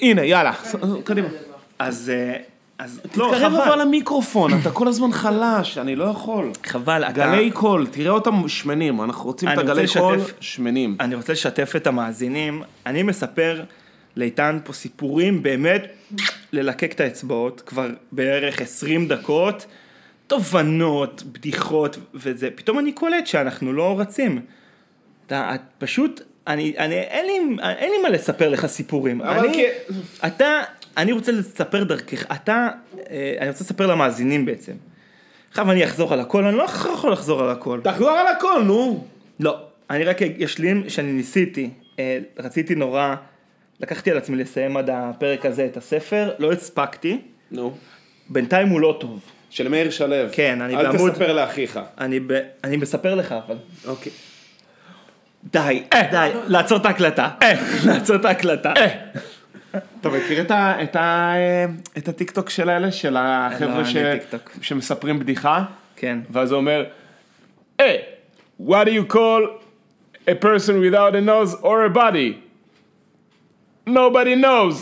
הנה, יאללה, קדימה. אז... תתקרב אבל למיקרופון, אתה כל הזמן חלש, אני לא יכול. חבל, אתה... גלי קול, תראה אותם שמנים, אנחנו רוצים את הגלי קול שמנים. אני רוצה לשתף את המאזינים, אני מספר לאיתן פה סיפורים באמת ללקק את האצבעות, כבר בערך 20 דקות, תובנות, בדיחות וזה, פתאום אני קולט שאנחנו לא רצים. אתה פשוט... אין לי מה לספר לך סיפורים. אני רוצה לספר דרכך, אני רוצה לספר למאזינים בעצם. עכשיו אני אחזור על הכל, אני לא יכול לחזור על הכל. תחזור על הכל, נו. לא, אני רק אשלים שאני ניסיתי, רציתי נורא, לקחתי על עצמי לסיים עד הפרק הזה את הספר, לא הספקתי. נו. בינתיים הוא לא טוב. של מאיר שלו. כן, אני בעמוד... אל תספר לאחיך. אני מספר לך, אבל. אוקיי. די, לעצור את ההקלטה. לעצור את ההקלטה. אתה מכיר את הטיקטוק של האלה, של החבר'ה שמספרים בדיחה? כן. ואז הוא אומר, היי, what do you call a person without a nose or a body? Nobody knows.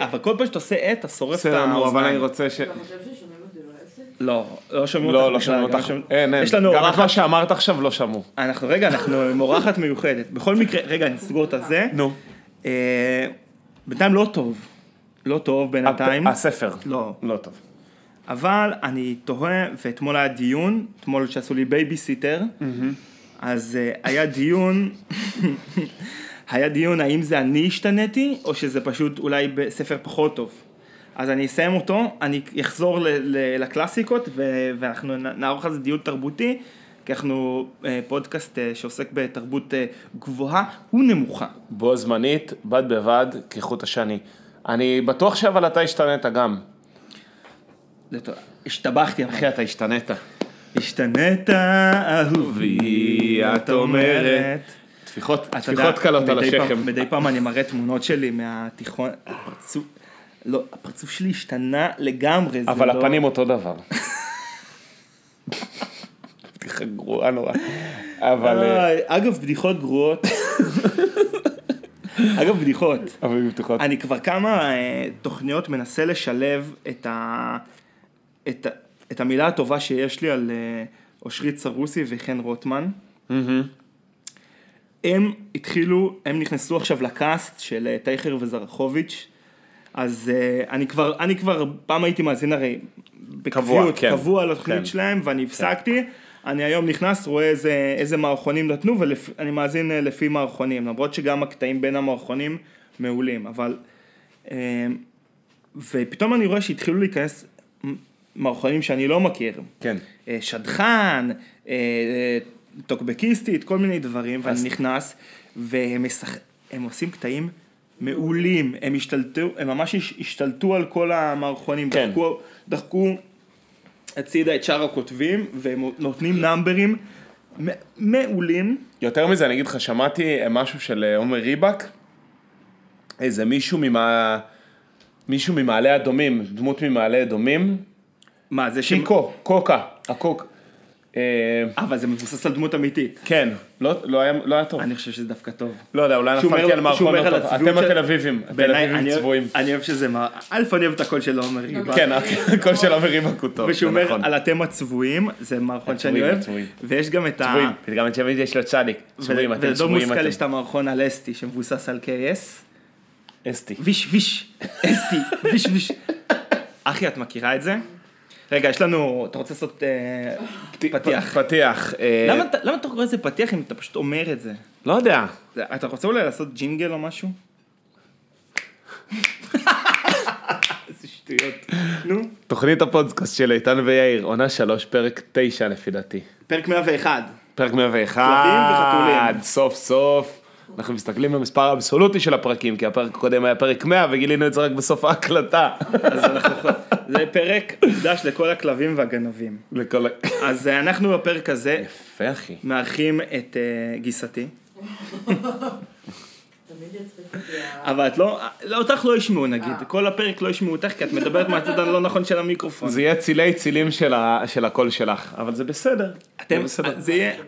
אבל כל פעם שאתה עושה אתה שורף את המאוזניים. אבל אני רוצה ש... לא שומעו אותך. לא שומעו אותך. גם אחת שאמרת עכשיו לא שמעו. רגע, אנחנו מורחת מיוחדת. בכל מקרה, רגע, נסגור את הזה. נו. בינתיים לא טוב. לא טוב בינתיים. הספר. לא טוב. אבל אני תוהה, ואתמול היה דיון, אתמול שעשו לי בייביסיטר, אז היה דיון, האם זה אני השתניתי, או שזה פשוט אולי בספר פחות טוב. אז אני אסיים אותו, אני אחזור לקלאסיקות, ואנחנו נערוך על זה דיון תרבותי, כי אנחנו פודקאסט שעוסק בתרבות גבוהה ונמוכה. בו זמנית, בד בבד, כחוט השני. אני בטוח שאבל אתה השתנית גם. השתבחתי, אחי, אתה השתנית. השתנית, אהובי, את אומרת. תפיחות קלות על השכם. מדי פעם אני מראה תמונות שלי מהתיכון, הפרצוף. לא, הפרצוף שלי השתנה לגמרי. אבל הפנים אותו דבר. בדיחה גרועה נורא. אגב, בדיחות גרועות. אגב, בדיחות. אני כבר כמה תוכניות מנסה לשלב את המילה הטובה שיש לי על אושרית סרוסי וחן רוטמן. הם התחילו, הם נכנסו עכשיו לקאסט של טייכר וזרחוביץ'. אז אני כבר פעם הייתי מאזין הרי בקביעות, קבוע על התוכנית שלהם, ואני הפסקתי, אני היום נכנס, רואה איזה מערכונים נתנו, ואני מאזין לפי מערכונים, למרות שגם הקטעים בין המערכונים מעולים, אבל, ופתאום אני רואה שהתחילו להיכנס מערכונים שאני לא מכיר, שדחן, טוקבקיסטית, כל מיני דברים, ואני נכנס, והם עושים קטעים, מעולים, הם ממש השתלטו על כל המערכונים, דחקו הצידה את שאר הכותבים, והם נותנים נאמברים מעולים. יותר מזה, אני אגיד לך, שמעתי משהו של עומר ריבק, איזה מישהו ממעלה אדומים, דמות ממעלה אדומים. מה, זה שם? הקוק. אבל זה מבוסס על דמות אמיתית. כן, לא היה טוב. אני חושב שזה דווקא טוב. לא יודע, אולי נפלתי על מערכון לא טוב. אתם התל אביבים, צבועים. אני אוהב שזה מה... אלף, אני אוהב את הקול של עומר ריבק. כן, הקול של עומר ריבק הוא טוב. ושהוא אומר על אתם הצבועים, זה מערכון שאני אוהב. ויש גם את ה... צבועים, גם את שמיד יש לו צדיק. צבועים, אתם צבועים. ולדום מוסקל יש את המערכון על אסתי, שמבוסס על KS. אסתי. ויש. אחי, את מכירה את זה? רגע, יש לנו, אתה רוצה לעשות פתיח. פתיח. למה אתה קורא את זה פתיח אם אתה פשוט אומר את זה? לא יודע. אתה רוצה אולי לעשות ג'ינגל או משהו? איזה שטויות. נו. תוכנית הפודקאסט של איתן ויאיר, עונה 3, פרק 9 לפי דעתי. פרק 101. פרק 101. כלבים וחתולים. סוף סוף. אנחנו מסתכלים במספר האבסולוטי של הפרקים, כי הפרק הקודם היה פרק 100, וגילינו את זה רק בסוף ההקלטה. אז אנחנו... זה פרק דש לכל הכלבים והגנבים. אז אנחנו בפרק הזה... יפה, אחי. מארחים את גיסתי. אבל את לא, אותך לא ישמעו נגיד, כל הפרק לא ישמעו אותך, כי את מדברת מהצד הלא נכון של המיקרופון. זה יהיה צילי צילים של הקול שלך, אבל זה בסדר.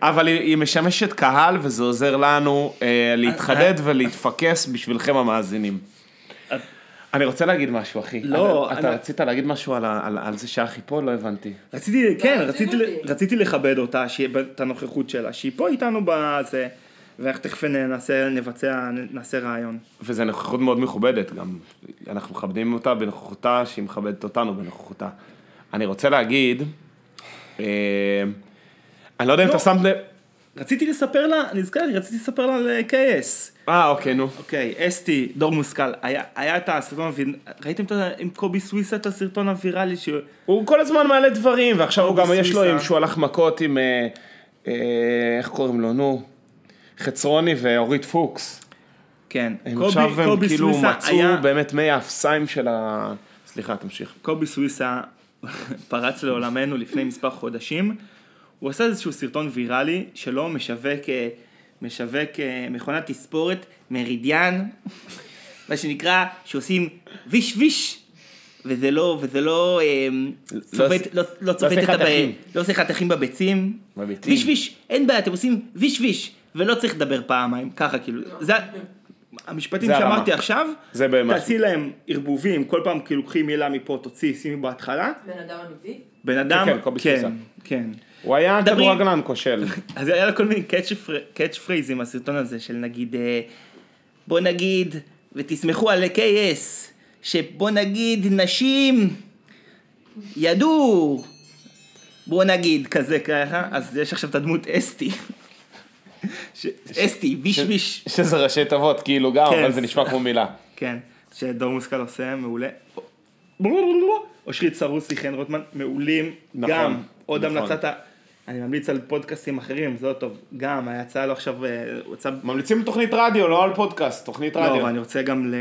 אבל היא משמשת קהל, וזה עוזר לנו להתחדד ולהתפקס בשבילכם המאזינים. אני רוצה להגיד משהו, אחי. לא, אתה רצית להגיד משהו על זה שהאחי פה? לא הבנתי. רציתי לכבד אותה, את הנוכחות שלה, שהיא פה איתנו בזה, ואיך תכף נעשה רעיון. וזו נוכחות מאוד מכובדת גם. אנחנו מכבדים אותה בנוכחותה, שהיא מכבדת אותנו בנוכחותה. אני רוצה להגיד, אני לא יודע אם אתה שמת לב, רציתי לספר לה על KS. אוקיי, נו. אוקיי, אסתי, דור מושכל, היה את הסרטון, ראיתם עם קובי סוויסה את הסרטון הוויראלי? הוא כל הזמן מעלה דברים, ועכשיו הוא גם יש לו, שהוא הלך מכות עם, איך קוראים לו, נו? חצרוני ואורית פוקס. כן. עכשיו הם כאילו מצאו באמת מי האפסיים של ה... סליחה, תמשיך. קובי סוויסה פרץ לעולמנו לפני מספר חודשים, הוא עשה איזשהו סרטון ויראלי שלו משווק מכונת תספורת מרידיאן, מה שנקרא, שעושים ויש ויש, וזה לא צובט את הבאים, לא עושה חתכים בביצים, ויש ויש, אין בעיה, אתם עושים ויש ויש, ולא צריך לדבר פעמיים, ככה כאילו, המשפטים שאמרתי עכשיו, תעשי להם ערבובים, כל פעם כאילו קחי מילה מפה, תוציא, שימי בהתחלה. בן אדם אמיתי? בן אדם, כן, כן. הוא היה כדורגלן כושל. אז היה לו כל מיני קאץ' פרייזים, הסרטון הזה של נגיד, בוא נגיד, ותסמכו על KS, שבוא נגיד נשים ידעו, בוא נגיד כזה ככה, אז יש עכשיו את הדמות אסתי. אסתי, ביש ביש. שזה ראשי תוות, כאילו גם, אבל זה נשמע כמו מילה. כן, שדור מושכל עושה, מעולה. אושרית סרוסי, חן רוטמן, מעולים גם. עוד המלצת, אני ממליץ על פודקאסטים אחרים, זה לא טוב, גם היצאה לו עכשיו, ממליצים לתוכנית רדיו, לא על פודקאסט, תוכנית רדיו. לא, ואני רוצה גם,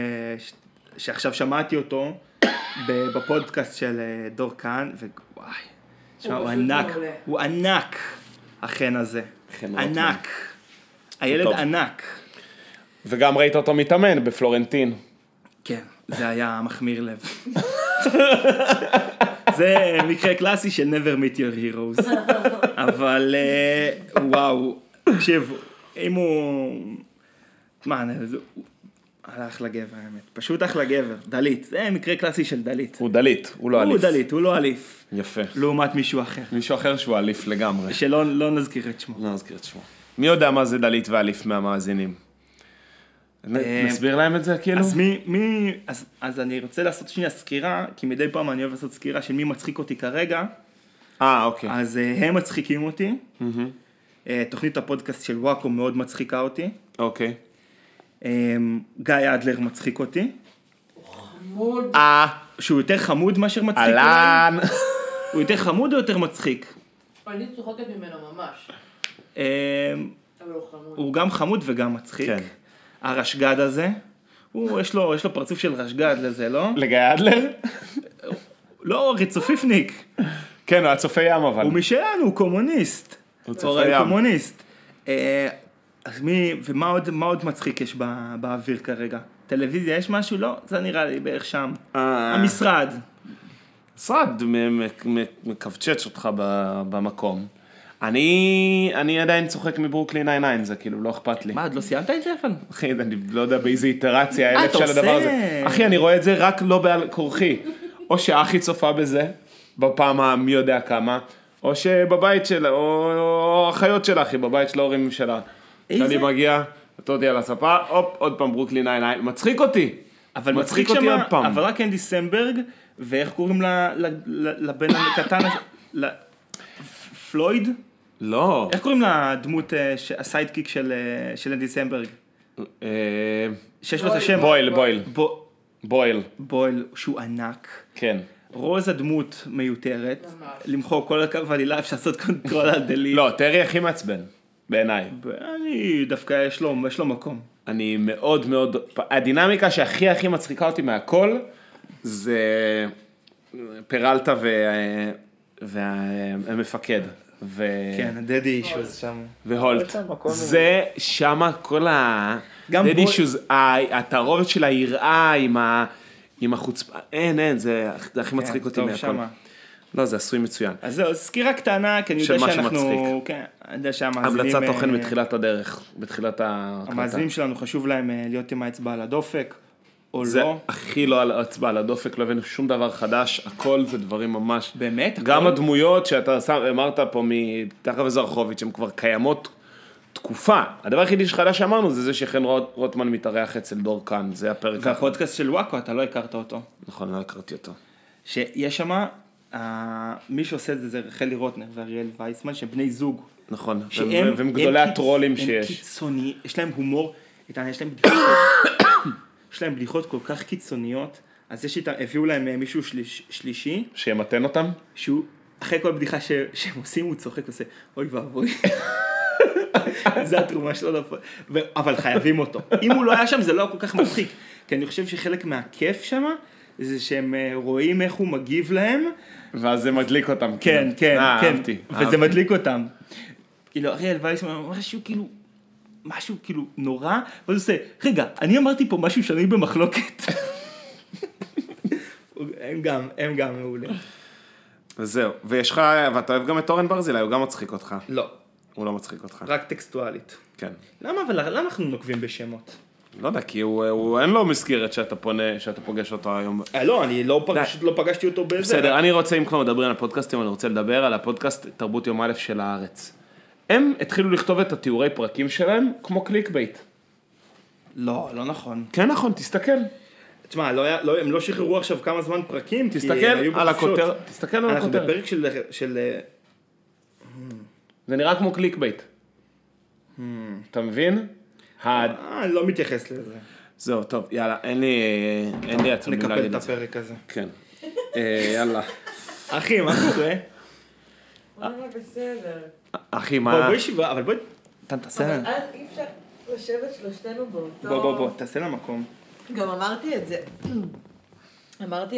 שעכשיו שמעתי אותו, בפודקאסט של דור כאן, ווואי, הוא ענק, החן הזה, ענק, הילד ענק. וגם ראית אותו מתאמן בפלורנטין. כן, זה היה מחמיר לב. זה מקרה קלאסי של never meet your heroes. אבל וואו, תקשיב, אם הוא... מה, הלך לגבר, האמת. פשוט הלך לגבר, דלית. זה מקרה קלאסי של דלית. הוא דלית, הוא לא אליף. הוא דלית, הוא לא אליף. יפה. לעומת מישהו אחר. מישהו אחר שהוא אליף לגמרי. שלא נזכיר את שמו. לא נזכיר את שמו. מי יודע מה זה דלית ואליף מהמאזינים? נסביר להם את זה כאילו? אז אני רוצה לעשות שנייה סקירה, כי מדי פעם אני אוהב לעשות סקירה של מי מצחיק אותי כרגע. אוקיי. אז הם מצחיקים אותי. תוכנית הפודקאסט של וואקו מאוד מצחיקה אותי. אוקיי. גיא אדלר מצחיק אותי. חמוד. שהוא יותר חמוד מאשר מצחיק אותי. אלן. הוא יותר חמוד או יותר מצחיק? אני צוחקת ממנו ממש. הוא גם חמוד וגם מצחיק. כן. הרשגד הזה, יש לו פרצוף של רשגד לזה, לא? לגיא אדלר? לא, ריצופיפניק. כן, הוא הצופה ים אבל. הוא משלנו, הוא קומוניסט. הוא צופה ים. קומוניסט. ומה עוד מצחיק יש באוויר כרגע? טלוויזיה, יש משהו? לא, זה נראה לי בערך שם. המשרד. משרד מקבצ'ץ' אותך במקום. אני עדיין צוחק מברוקלין 99, זה כאילו לא אכפת לי. מה, את לא סיימת את זה? אחי, אני לא יודע באיזו איטרציה אלף של הדבר הזה. אחי, אני רואה את זה רק לא בעל כורחי. או שהאחי צופה בזה, בפעם המי יודע כמה, או שבבית שלה, או החיות שלה, אחי, בבית של ההורים שלה. כשאני מגיע, אתה יודע, לספה, הופ, עוד פעם ברוקלין 99, מצחיק אותי. אבל מצחיק אותי עוד פעם. אבל רק אנדי סמברג, ואיך קוראים לבן הקטן, פלויד? לא. איך קוראים לדמות, הסיידקיק של אנדי סמברג? שיש לו את השם. בויל. שהוא ענק. כן. רוז הדמות מיותרת. למחוק כל הקו עלילה, אפשר לעשות קונטרול הדלי. לא, טרי הכי מעצבן, בעיניי. אני דווקא, יש לו מקום. אני מאוד מאוד, הדינמיקה שהכי מצחיקה אותי מהכל, זה פרלטה והמפקד. כן, הדדי אישו שם. והולט. זה שמה כל ה... התערובת של היראה עם החוצפה, אין, זה הכי מצחיק אותי מהכל. לא, זה עשוי מצוין. אז זהו, סקירה קטנה, כי אני יודע שאנחנו... כן, אני יודע שהמאזינים... המלצת תוכן בתחילת הדרך, בתחילת ההקלטה. המאזינים שלנו חשוב להם להיות עם האצבע על הדופק, או לא. זה הכי לא על האצבע על הדופק, לא הבאנו שום דבר חדש, הכל זה דברים ממש... באמת? גם הדמויות שאתה אמרת פה מתחת וזרחוביץ', הן כבר קיימות תקופה. הדבר היחידי שחדש שאמרנו זה זה שחן רוטמן מתארח אצל דור כאן, זה הפרק... והפודקאסט של וואקו, אתה לא הכרת אותו. נכון, לא הכרתי אותו. שיש שמה... מי שעושה את זה זה רחלי רוטנר ואריאל וייסמן, שהם בני זוג, נכון, והם גדולי הטרולים שיש, הם קיצוני, יש להם הומור, יש להם בדיחות כל כך קיצוניות. אז הביאו להם מישהו שלישי שימתן אותם, אחרי כל בדיחה שהם עושים הוא צוחק ועושה אוי ואבוי, זה התרומה שלו, אבל חייבים אותו, אם הוא לא היה שם זה לא כל כך מצחיק, כי אני חושב שחלק מהכיף שם זה שהם רואים איך הוא מגיב להם, ואז זה מדליק אותם. כן, כן, כן, וזה מדליק אותם. כאילו, אריאל וייסמן אומר משהו כאילו נורא, ואז עושה, רגע, אני אמרתי פה משהו שאני במחלוקת. הם גם מעולה. וזהו, ואתה אוהב גם את אורן ברזילי, הוא גם מצחיק אותך. לא. הוא לא מצחיק אותך. רק טקסטואלית. כן. למה אנחנו נוקבים בשמות? לא יודע, כי הוא אין לו מזכירת שאתה פוגש אותו היום. לא, אני לא פגשתי אותו בזה. בסדר, אני רוצה, אם כבר מדברים על הפודקאסטים, אני רוצה לדבר על הפודקאסט תרבות יום א' של הארץ. הם התחילו לכתוב את התיאורי פרקים שלהם כמו קליק בייט. לא, לא נכון. כן נכון, תסתכל. תשמע, הם לא שחררו עכשיו כמה זמן פרקים, תסתכל על הכותרת. אנחנו בפרק של... זה נראה כמו קליק בייט. אתה מבין? אני לא מתייחס לזה. זהו, טוב, יאללה, אין לי עצמי לקבל את הפרק הזה. כן. יאללה. אחי, מה קורה? אני בסדר. אחי, מה? בואי שבעה, אבל בואי... תעשה... אבל אי אפשר לשבת שלושתנו באותו... בוא, תעשה למקום. גם אמרתי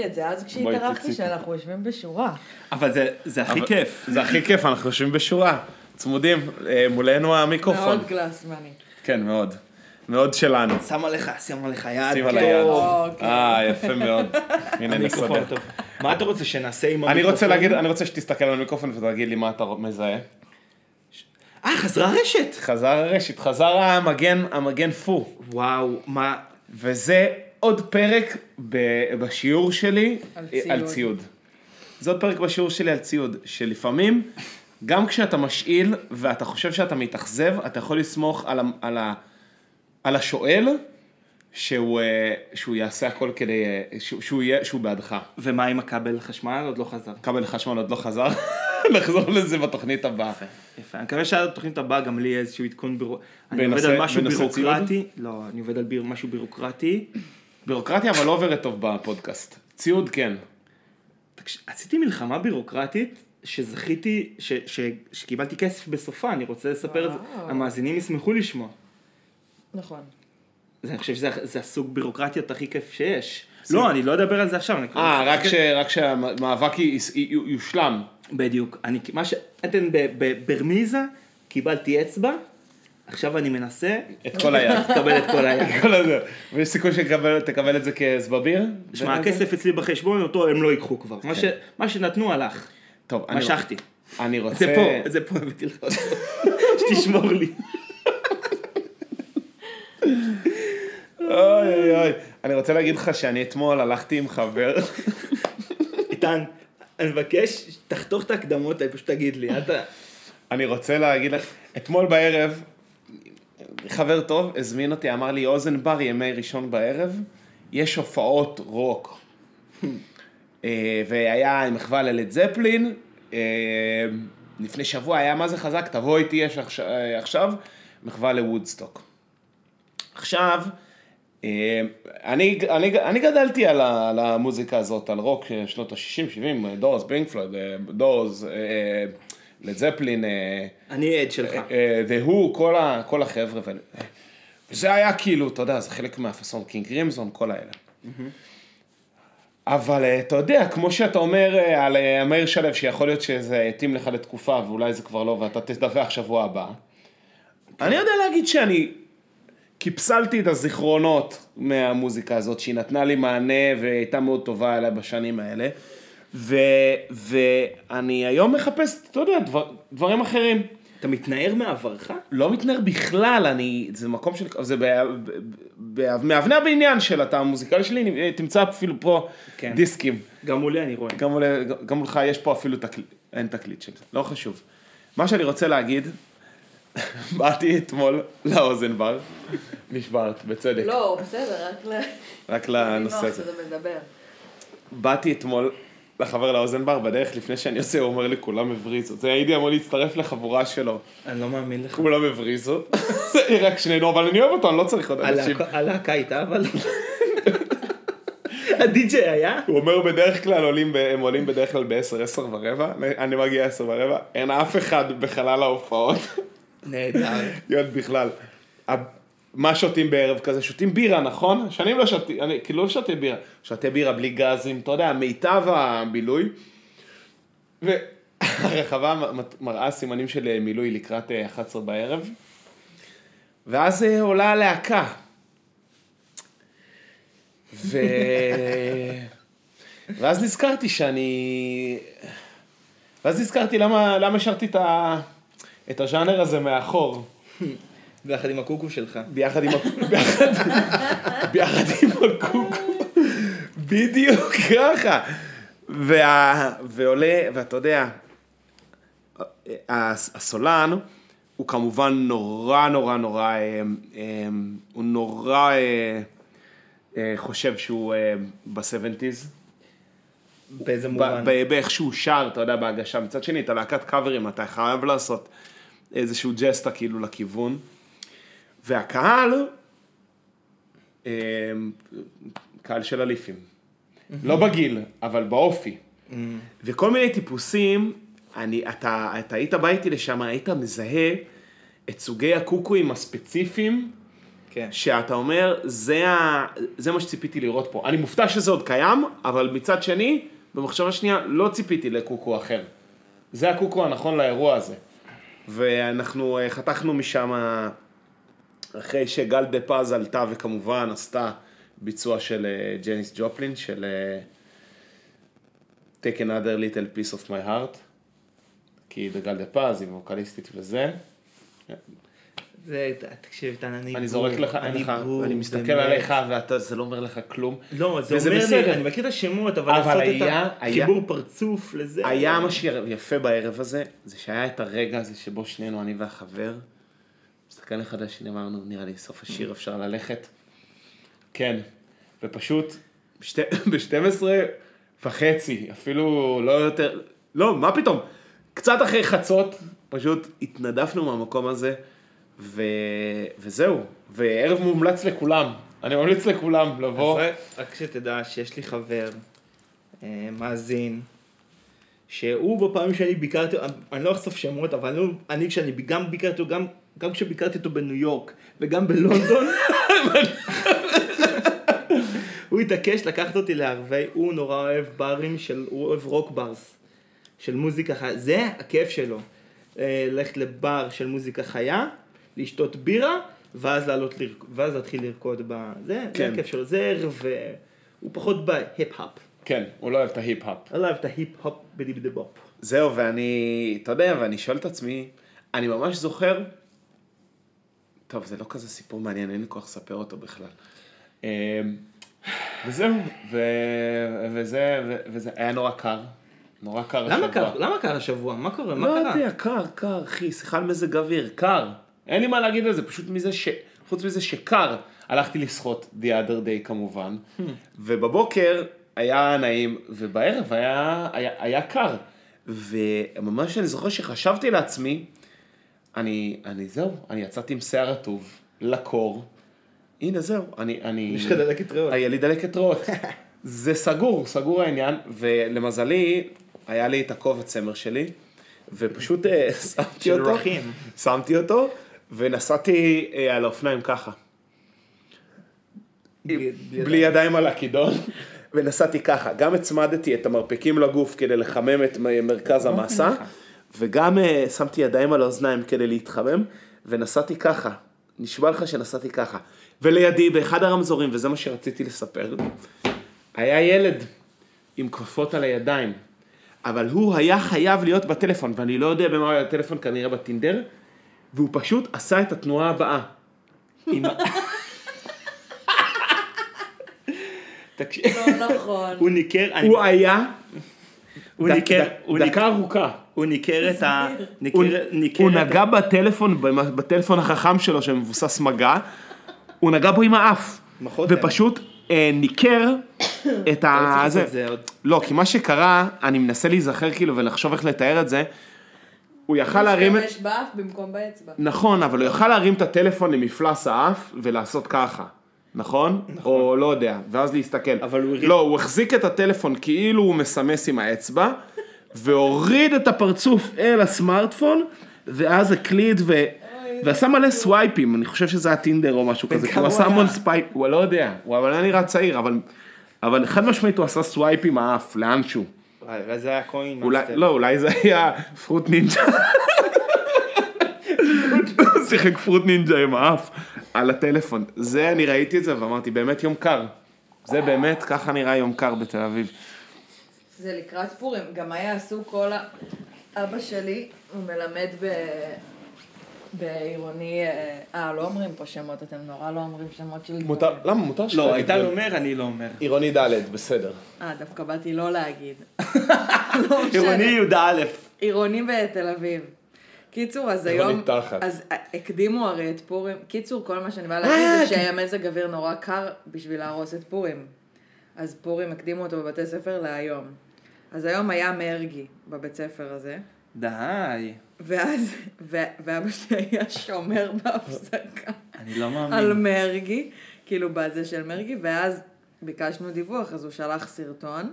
את זה. אז כשהתארחתי שאנחנו יושבים בשורה. אבל זה הכי כיף. אנחנו יושבים בשורה. צמודים, מולנו המיקרופון. מאוד גלאסמני. כן, מאוד. מאוד שלנו. שמה לך יד. שימה לה יד. יפה מאוד. הנה, נסדר. מה אתה רוצה שנעשה עם המיקרופון? אני רוצה שתסתכל על המיקרופון ותגיד לי מה אתה מזהה. חזרה הרשת. חזר המגן פו. וואו, מה? וזה עוד פרק בשיעור שלי על ציוד. זה עוד פרק בשיעור שלי על ציוד, שלפעמים... גם כשאתה משאיל ואתה חושב שאתה מתאכזב, אתה יכול לסמוך על השואל שהוא יעשה הכל כדי, שהוא בעדך. ומה עם הכבל חשמל? עוד לא חזר. כבל חשמל עוד לא חזר. נחזור לזה בתוכנית הבאה. יפה. אני מקווה שעד התוכנית הבאה גם לי איזשהו עדכון אני עובד על משהו בירוקרטי. לא, אני עובד על משהו בירוקרטי. בירוקרטיה אבל לא עוברת טוב בפודקאסט. ציוד כן. עשיתי מלחמה בירוקרטית. שזכיתי, שקיבלתי כסף בסופה, אני רוצה לספר את זה, המאזינים ישמחו לשמוע. נכון. אני חושב שזה הסוג בירוקרטיות הכי כיף שיש. לא, אני לא אדבר על זה עכשיו. רק שהמאבק יושלם. בדיוק. מה שאתן ברמיזה, קיבלתי אצבע, עכשיו אני מנסה... את כל היד. תקבל את כל היד. ויש סיכוי שתקבל את זה כסבביר? שמע, הכסף אצלי בחשבון, אותו הם לא ייקחו כבר. מה שנתנו הלך. טוב, משכתי. אני רוצה... זה פה, הבאתי לך אותו. שתשמור לי. אוי. אני רוצה להגיד לך שאני אתמול הלכתי עם חבר. איתן, אני מבקש, תחתוך את ההקדמות, פשוט תגיד לי, אתה... אני רוצה להגיד לך, אתמול בערב, חבר טוב הזמין אותי, אמר לי, אוזן בר ימי ראשון בערב, יש הופעות רוק. והיה עם מחווה ללד זפלין, לפני שבוע היה מה זה חזק, תבוא איתי יש עכשיו, מחווה לוודסטוק. עכשיו, אני גדלתי על המוזיקה הזאת, על רוק שנות ה-60-70, דורס בינקפלויד, דורס, לד זפלין. אני עד שלך. והוא, כל החבר'ה, וזה היה כאילו, אתה יודע, זה חלק מהפסון, קינג קרימזון, כל האלה. אבל אתה יודע, כמו שאתה אומר על מאיר שלו, שיכול להיות שזה יתאים לך לתקופה, ואולי זה כבר לא, ואתה תדווח שבוע הבא. אני יודע להגיד שאני, כי פסלתי את הזיכרונות מהמוזיקה הזאת, שהיא נתנה לי מענה והייתה מאוד טובה אליי בשנים האלה. ואני היום מחפש, אתה יודע, דברים אחרים. אתה מתנער מעברך? לא מתנער בכלל, זה מקום של... זה מאבני הבניין של התא המוזיקלי שלי, תמצא אפילו פה דיסקים. גם מולי אני רואה. גם מולך יש פה אפילו אין תקליט של זה, לא חשוב. מה שאני רוצה להגיד, באתי אתמול לאוזן בר, נשברת, בצדק. לא, בסדר, רק לנושא הזה. באתי אתמול... לחבר לאוזן בר, בדרך לפני שאני עושה, הוא אומר לי, כולם מבריזות. זה הייתי אמור להצטרף לחבורה שלו. אני לא מאמין לך. כולם מבריזות. זה רק שנינו, אבל אני אוהב אותו, אני לא צריך עוד אנשים. עלה הקייטה, אבל... הדי-ג'יי היה? הוא אומר, בדרך כלל, הם עולים בדרך כלל ב-10:15, אני מגיע 10:15, אין אף אחד בחלל ההופעות. נהדר. להיות בכלל. מה שותים בערב כזה? שותים בירה, נכון? שנים לא שתי, אני כאילו לא שתי בירה. שתי בירה בלי גזים, אתה יודע, מיטב הבילוי. והרחבה מראה סימנים של מילוי לקראת 11:00. ואז עולה הלהקה. ואז נזכרתי למה שרתי את הז'אנר הזה מאחור. ביחד עם הקוקו שלך. ביחד עם הקוקו. בדיוק ככה. ועולה, ואתה יודע, הסולן, הוא כמובן נורא, הוא נורא חושב שהוא ב-70s. באיזה מובן? באיך שהוא שר, אתה יודע, בהגשה. מצד שני, את הלהקת קאברים, אתה חייב לעשות איזשהו ג'סטה כאילו לכיוון. והקהל, קהל של אליפים, לא בגיל, אבל באופי, וכל מיני טיפוסים, אתה היית ביתי לשם, היית מזהה את סוגי הקוקויים הספציפיים, שאתה אומר, זה מה שציפיתי לראות פה. אני מופתע שזה עוד קיים, אבל מצד שני, במחשבה שנייה, לא ציפיתי לקוקו אחר. זה הקוקו הנכון לאירוע הזה. ואנחנו חתכנו משם... אחרי שגל דה פאז עלתה וכמובן עשתה ביצוע של ג'ניס ג'ופלין, של Take Another Little Piece of My Heart, כי גל דה פאז היא ווקליסטית וזה. זה, תקשיב, אני זורק לך, אני מסתכל עליך וזה לא אומר לך כלום. לא, זה אומר לי, אני מכיר את השמות, אבל לעשות את החיבור פרצוף לזה. היה מה שיפה בערב הזה, זה שהיה את הרגע הזה שבו שנינו, אני והחבר, מסתכל לחדש, אמרנו, נראה לי, סוף השיר אפשר ללכת. כן, ופשוט, ב-12:30, אפילו לא יותר, לא, מה פתאום? קצת אחרי חצות, פשוט התנדפנו מהמקום הזה, וזהו, וערב מומלץ לכולם, אני ממליץ לכולם לבוא. רק שתדע שיש לי חבר, מאזין, שהוא בפעמים שאני ביקרתי, אני לא אחשוף שמות, אבל אני כשאני גם ביקרתי, גם כשביקרתי אותו בניו יורק, וגם בלונדון, הוא התעקש לקחת אותי לערבי, הוא נורא אוהב ברים, הוא אוהב רוק ברס, של מוזיקה חיה, זה הכיף שלו, ללכת לבר של מוזיקה חיה, לשתות בירה, ואז להתחיל לרקוד, זה הכיף שלו, זה ערב, הוא פחות בהיפ-הופ. כן, הוא לא אוהב את ההיפ-הופ. הוא לא אוהב את ההיפ-הופ בדיבדבופ. זהו, ואני, אתה יודע, ואני שואל את עצמי, אני ממש זוכר, טוב, זה לא כזה סיפור מעניין, אין לי כוח לספר אותו בכלל. וזהו, וזה היה נורא קר. נורא קר השבוע. למה קר השבוע? מה קורה? מה קרה? לא יודע, קר, אחי, שיחה על מזג אוויר, קר. אין לי מה להגיד על זה, פשוט חוץ מזה שקר. הלכתי לשחות the other day כמובן, ובבוקר היה נעים, ובערב היה קר. וממש אני זוכר שחשבתי לעצמי, אני יצאתי עם שיער רטוב, לקור, הנה זהו, יש לך דלקת ריאות. היה לי דלקת ריאות, זה סגור העניין, ולמזלי, היה לי את הקובץ צמר שלי, ופשוט שמתי אותו, ונסעתי על האופניים ככה, בלי ידיים על הכידון, ונסעתי ככה, גם הצמדתי את המרפקים לגוף, כדי לחמם את מרכז המסה, וגם שמתי ידיים על האוזניים כדי להתחמם, ונסעתי ככה, נשמע לך שנסעתי ככה. ולידי, באחד הרמזורים, וזה מה שרציתי לספר, היה ילד עם כפפות על הידיים, אבל הוא היה חייב להיות בטלפון, ואני לא יודע במה היה הטלפון, כנראה בטינדר, והוא פשוט עשה את התנועה הבאה. לא נכון. הוא ניכר, הוא היה... דקה ארוכה. הוא ניכר את ה... הוא נגע בטלפון החכם שלו שמבוסס מגע, הוא נגע בו עם האף, ופשוט ניכר את ה... לא, כי מה שקרה, אני מנסה להיזכר כאילו ולחשוב איך לתאר את זה, הוא יכל להרים... יש באף במקום באצבע. נכון, אבל הוא יכל להרים את הטלפון למפלס האף ולעשות ככה. נכון? או לא יודע, ואז להסתכל. לא, הוא החזיק את הטלפון כאילו הוא מסמס עם האצבע, והוריד את הפרצוף אל הסמארטפון, ואז הקליד ועשה מלא סווייפים, אני חושב שזה היה טינדר או משהו כזה, הוא עשה המון סווייפים, הוא לא יודע, הוא היה נראה צעיר, אבל חד משמעית הוא עשה סווייפים האף, לאנשהו. אולי זה היה קוין מאסטר. לא, אולי זה היה פרוט נינג'ה. הוא שיחק פרוט נינג'ה עם האף. על הטלפון. זה, אני ראיתי את זה ואמרתי, באמת יום קר. זה באמת, ככה נראה יום קר בתל אביב. זה לקראת פורים. גם היה עשו כל האבא שלי, הוא מלמד בעירוני, לא אומרים פה שמות, אתם נורא לא אומרים שמות של... מותר, למה? מותר שלא? לא, הייתה לומר, אני לא אומר. עירוני ד' בסדר. דווקא באתי לא להגיד. עירוני י"א. עירוני בתל אביב. קיצור, אז היום, אז הקדימו הרי את פורים, קיצור, כל מה שאני באה להגיד זה שהיה מזג אוויר נורא קר בשביל להרוס את פורים. אז פורים הקדימו אותו בבתי ספר להיום. אז היום היה מרגי בבית ספר הזה. די. ואז, ואבא שלי היה שומר בהפסקה. אני לא מאמין. על מרגי, כאילו בזה של מרגי, ואז ביקשנו דיווח, אז הוא שלח סרטון.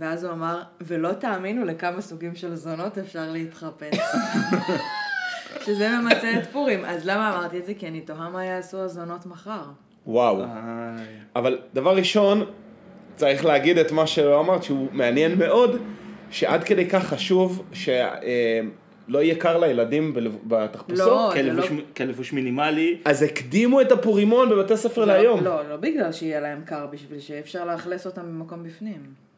ואז הוא אמר, ולא תאמינו לכמה סוגים של זונות אפשר להתחפש. שזה ממצא את פורים. אז למה אמרתי את זה? כי אני תוהה מה יעשו הזונות מחר. וואו. אבל דבר ראשון, צריך להגיד את מה שלא אמרת, שהוא מעניין מאוד, שעד כדי כך חשוב שלא יהיה קר לילדים בתחפושות. כלבוש מינימלי. אז הקדימו את הפורימון בבתי ספר להיום. לא, לא בגלל שיהיה להם קר, בשביל שאפשר להכלס אותם במקום בפנים.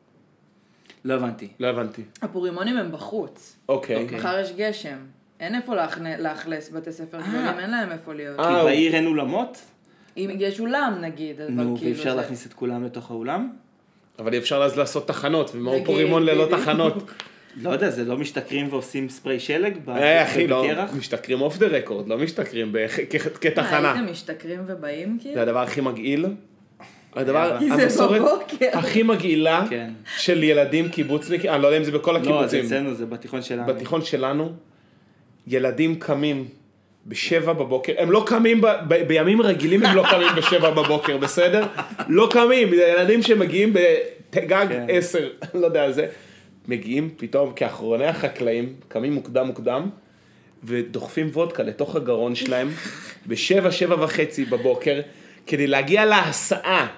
לא הבנתי. לא הבנתי. הפורימונים הם בחוץ. אוקיי. מחר יש גשם. אין איפה להכלס בתי ספר גדולים, אין להם איפה להיות. כי בעיר אין אולמות? אם יש אולם נגיד. נו, ואפשר להכניס את כולם לתוך האולם? אבל אפשר אז לעשות תחנות, ומה הוא פורימון ללא תחנות? לא יודע, זה לא משתכרים ועושים ספרי שלג? אחי, לא. משתכרים אוף דה רקורד, לא משתכרים כתחנה. הייתם משתכרים ובאים כאילו? זה הדבר הכי מגעיל. הדבר, המסורת הכי מגעילה של ילדים קיבוצניקים, אני לא יודע אם זה בכל הקיבוצים. לא, זה אצלנו, זה בתיכון שלנו. בתיכון שלנו, ילדים קמים ב7 בבוקר, הם לא קמים, בימים רגילים הם לא קמים ב7 בבוקר, בסדר? לא קמים, ילדים שמגיעים בגג 10, לא יודע, זה, מגיעים פתאום כאחרוני החקלאים, קמים מוקדם, ודוחפים וודקה לתוך הגרון שלהם, ב7:30 בבוקר, כדי להגיע להסעה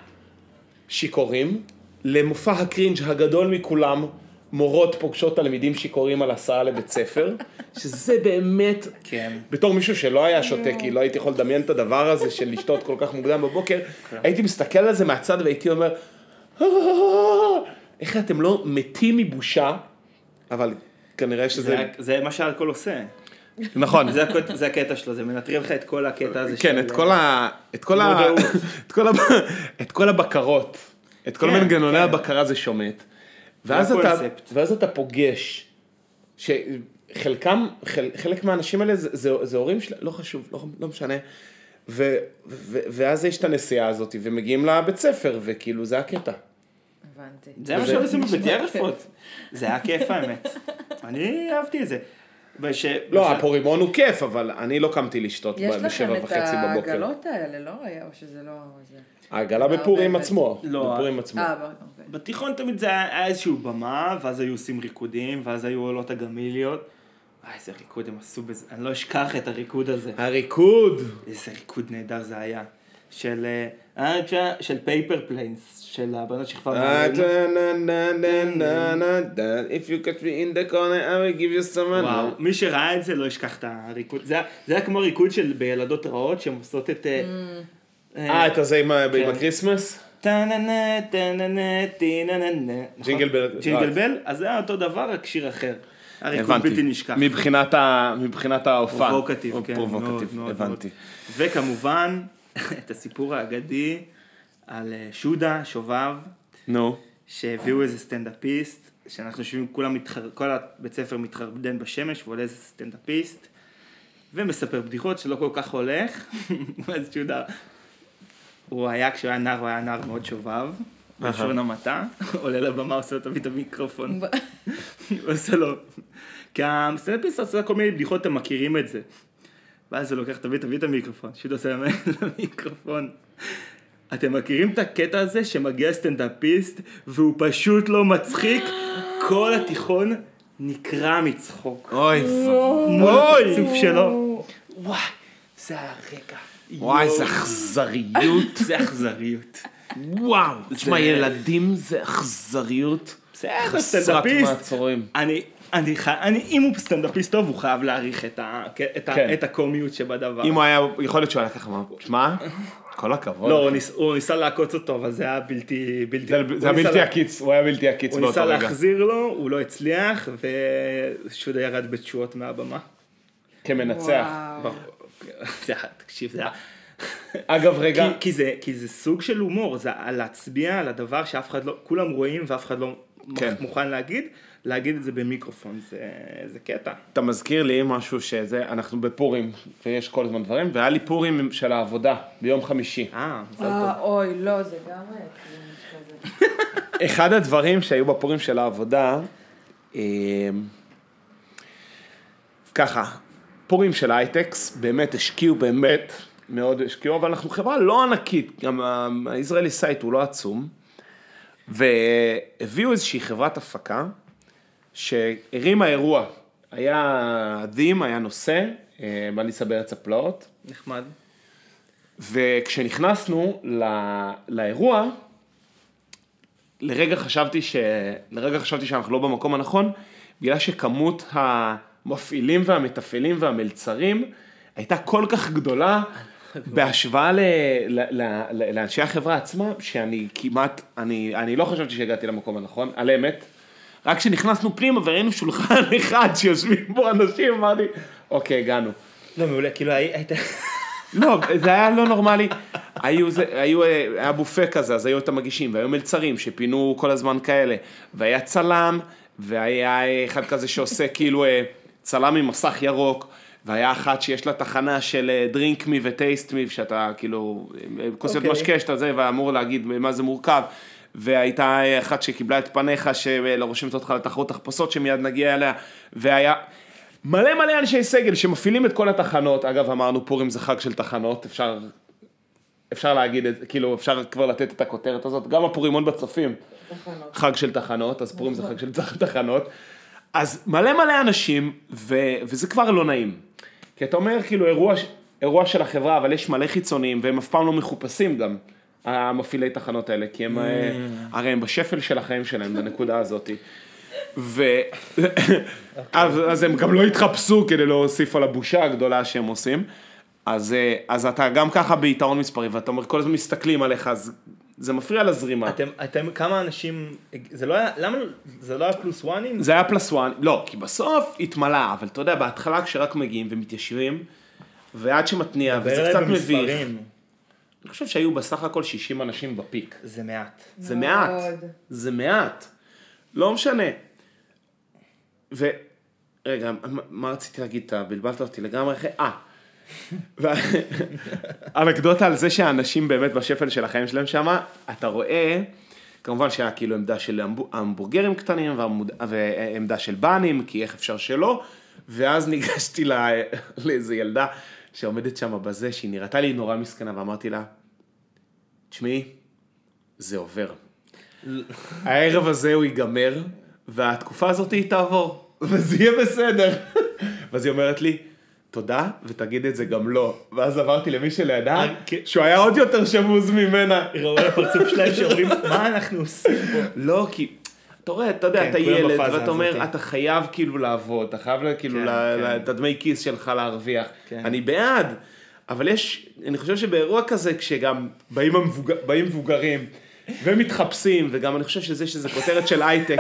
שיקורים, למופע הקרינג' הגדול מכולם, מורות פוגשות תלמידים שיקורים על הסעה לבית ספר, שזה באמת, בתור מישהו שלא היה שותה, כי לא הייתי יכול לדמיין את הדבר הזה של לשתות כל כך מוקדם בבוקר, הייתי מסתכל על זה מהצד והייתי אומר, איך אתם לא מתים מבושה, אבל כנראה שזה... זה מה שהאלכוהול עושה. נכון. זה הקטע שלו, זה מנטרל לך את כל הקטע הזה. כן, את כל הבקרות, את כל מנגנוני הבקרה זה שומט. ואז אתה פוגש, שחלקם, חלק מהאנשים האלה זה הורים שלה, לא חשוב, לא משנה, ואז יש את הנסיעה הזאת, ומגיעים לבית ספר, וכאילו זה הקטע. הבנתי. זה מה שעושים בדירפות. זה היה כיף האמת. אני אהבתי את זה. לא, הפורימון הוא כיף, אבל אני לא קמתי לשתות ב-7:30 בבוקר. יש לכם את העגלות האלה, לא? או שזה לא... העגלה בפורים עצמו. לא, בתיכון תמיד זה היה איזשהו במה, ואז היו עושים ריקודים, ואז היו עולות הגמיליות. איזה ריקוד הם עשו בזה, אני לא אשכח את הריקוד הזה. הריקוד! איזה ריקוד נהדר זה היה. של פייפר פליינס, של הבנות שכבה If you catch me in the corner I will give you some money. וואו, מי שראה את זה לא ישכח את הריקוד. זה היה כמו ריקוד של בילדות רעות שהן עושות את את הזה עם הקריסמס? ג'ינגל בל, אז זה היה אותו דבר, רק שיר אחר. הריקוד בלתי נשכח. מבחינת ההופעה. פרובוקטיב, כן. פרובוקטיב, הבנתי. וכמובן, את הסיפור האגדי על שודה, שובב, שהביאו איזה סטנדאפיסט, שאנחנו יושבים, כל הבית ספר מתחרבן בשמש, ועולה איזה סטנדאפיסט, ומספר בדיחות שלא כל כך הולך, אז שודה... כשהוא היה נער, הוא היה נער מאוד שובב, בשורן המטה, עולה לבמה, עושה לו תביא את המיקרופון, ועושה לו, כי הסטנדאפיסט עושה כל מיני בדיחות, אתם מכירים את זה, ואז הוא לוקח, תביא את המיקרופון, שוד עושה למיקרופון, אתם מכירים את הקטע הזה, שמגיע סטנדאפיסט, והוא פשוט לא מצחיק, כל התיכון נקרע מצחוק, מול הפרצוף שלו, וואי, זה הרגע, וואי, זה אכזריות. זה אכזריות. וואו, תשמע, ילדים זה אכזריות. חסרת מעצורים. אם הוא סטנדאפיסט טוב, הוא חייב להעריך את הקומיות שבדבר. אם הוא היה, יכול להיות שהוא היה ככה, תשמע, כל הכבוד. לא, הוא ניסה להקוץ אותו, אבל זה היה בלתי... זה היה בלתי עקיץ, הוא היה בלתי עקיץ באותו רגע. הוא ניסה להחזיר לו, הוא לא הצליח, ושוד ירד בתשואות מהבמה. כמנצח. תקשיב, זה אגב רגע, כי זה סוג של הומור, זה להצביע על הדבר שאף אחד לא, כולם רואים ואף אחד לא מוכן להגיד את זה במיקרופון, זה קטע. אתה מזכיר לי משהו שזה, אנחנו בפורים ויש כל הזמן דברים, והיה לי פורים של העבודה ביום חמישי. אוי לא, זה גם אחד הדברים שהיו בפורים של העבודה ככה, פורים של הייטקס, באמת השקיעו, באמת מאוד השקיעו, אבל אנחנו חברה לא ענקית, גם הישראלי סייט הוא לא עצום, והביאו איזושהי חברת הפקה, שהרימה אירוע, היה עדים, היה נושא, בא לסבר את הפלאות. נחמד. וכשנכנסנו לאירוע, לרגע חשבתי שאנחנו לא במקום הנכון, בגלל שכמות המפעילים והמתפעלים והמלצרים הייתה כל כך גדולה בהשוואה לאנשי החברה עצמה, שאני כמעט, אני לא חשבתי שהגעתי למקום הנכון, על האמת, רק כשנכנסנו פנימה וראינו שולחן אחד שיושבים בו אנשים, אמרתי, אוקיי, הגענו. לא, מעולה, כאילו הייתה... לא, זה היה לא נורמלי, היה בופה כזה, אז היו את המגישים, והיו מלצרים שפינו כל הזמן כאלה, והיה צלם, והיה אחד כזה שעושה כאילו... צלם עם מסך ירוק, והיה אחת שיש לה תחנה של drink me ו-taste me, שאתה כאילו, כוסיות משקה שאתה זה, ואמור להגיד מה זה מורכב, והייתה אחת שקיבלה את פניך, שלרושמת אותך לתחרות תחפושות, שמיד נגיע אליה, והיה מלא אנשי סגל, שמפעילים את כל התחנות, אגב אמרנו פורים זה חג של תחנות, אפשר להגיד, כאילו אפשר כבר לתת את הכותרת הזאת, גם הפורימון בצופים, חג של תחנות, אז פורים זה חג של תחנות, אז מלא אנשים, וזה כבר לא נעים. כי אתה אומר, כאילו, אירוע של החברה, אבל יש מלא חיצוניים, והם אף פעם לא מחופשים גם, המפעילי תחנות האלה, כי הם, הרי הם בשפל של החיים שלהם, בנקודה הזאת. אז הם גם לא התחפשו, כדי לא הוסיף על הבושה הגדולה שהם עושים. אז אתה גם ככה ביתרון מספרי, ואתה אומר, כל הזמן מסתכלים עליך, אז... זה מפריע לזרימה. אתם כמה אנשים, זה לא היה, למה, זה לא היה פלוס וואנים? זה היה פלוס וואנים, לא, כי בסוף התמלא, אבל אתה יודע, בהתחלה כשרק מגיעים ומתיישבים, ועד שמתניע, וזה קצת מביך. אני חושב שהיו בסך הכל 60 אנשים בפיק. זה מעט. זה מעט. זה מעט. לא משנה. רגע, מה רציתי להגיד? אתה בלבלת אותי לגמרי אחרי, והאנקדוטה על זה שהאנשים באמת בשפל של החיים שלהם שמה, אתה רואה, כמובן שהיה כאילו עמדה של המבורגרים קטנים ועמדה של בנים, כי איך אפשר שלא, ואז ניגשתי לאיזו ילדה שעומדת שמה בזה, שהיא נראתה לי נורא מסכנה, ואמרתי לה, תשמעי, זה עובר. הערב הזה הוא ייגמר, והתקופה הזאת היא תעבור, וזה יהיה בסדר. ואז היא אומרת לי, תודה, ותגיד את זה גם לא. ואז עברתי למי שלידה, שהוא היה עוד יותר שמוז ממנה. ראוי הפרצוף שלהם שאומרים, מה אנחנו עושים פה? לא, כי... אתה רואה, אתה יודע, אתה ילד, ואתה אומר, אתה חייב כאילו לעבוד, אתה חייב כאילו את הדמי כיס שלך להרוויח. אני בעד, אבל יש, אני חושב שבאירוע כזה, כשגם באים מבוגרים, ומתחפשים, וגם אני חושב שזה כותרת של הייטק,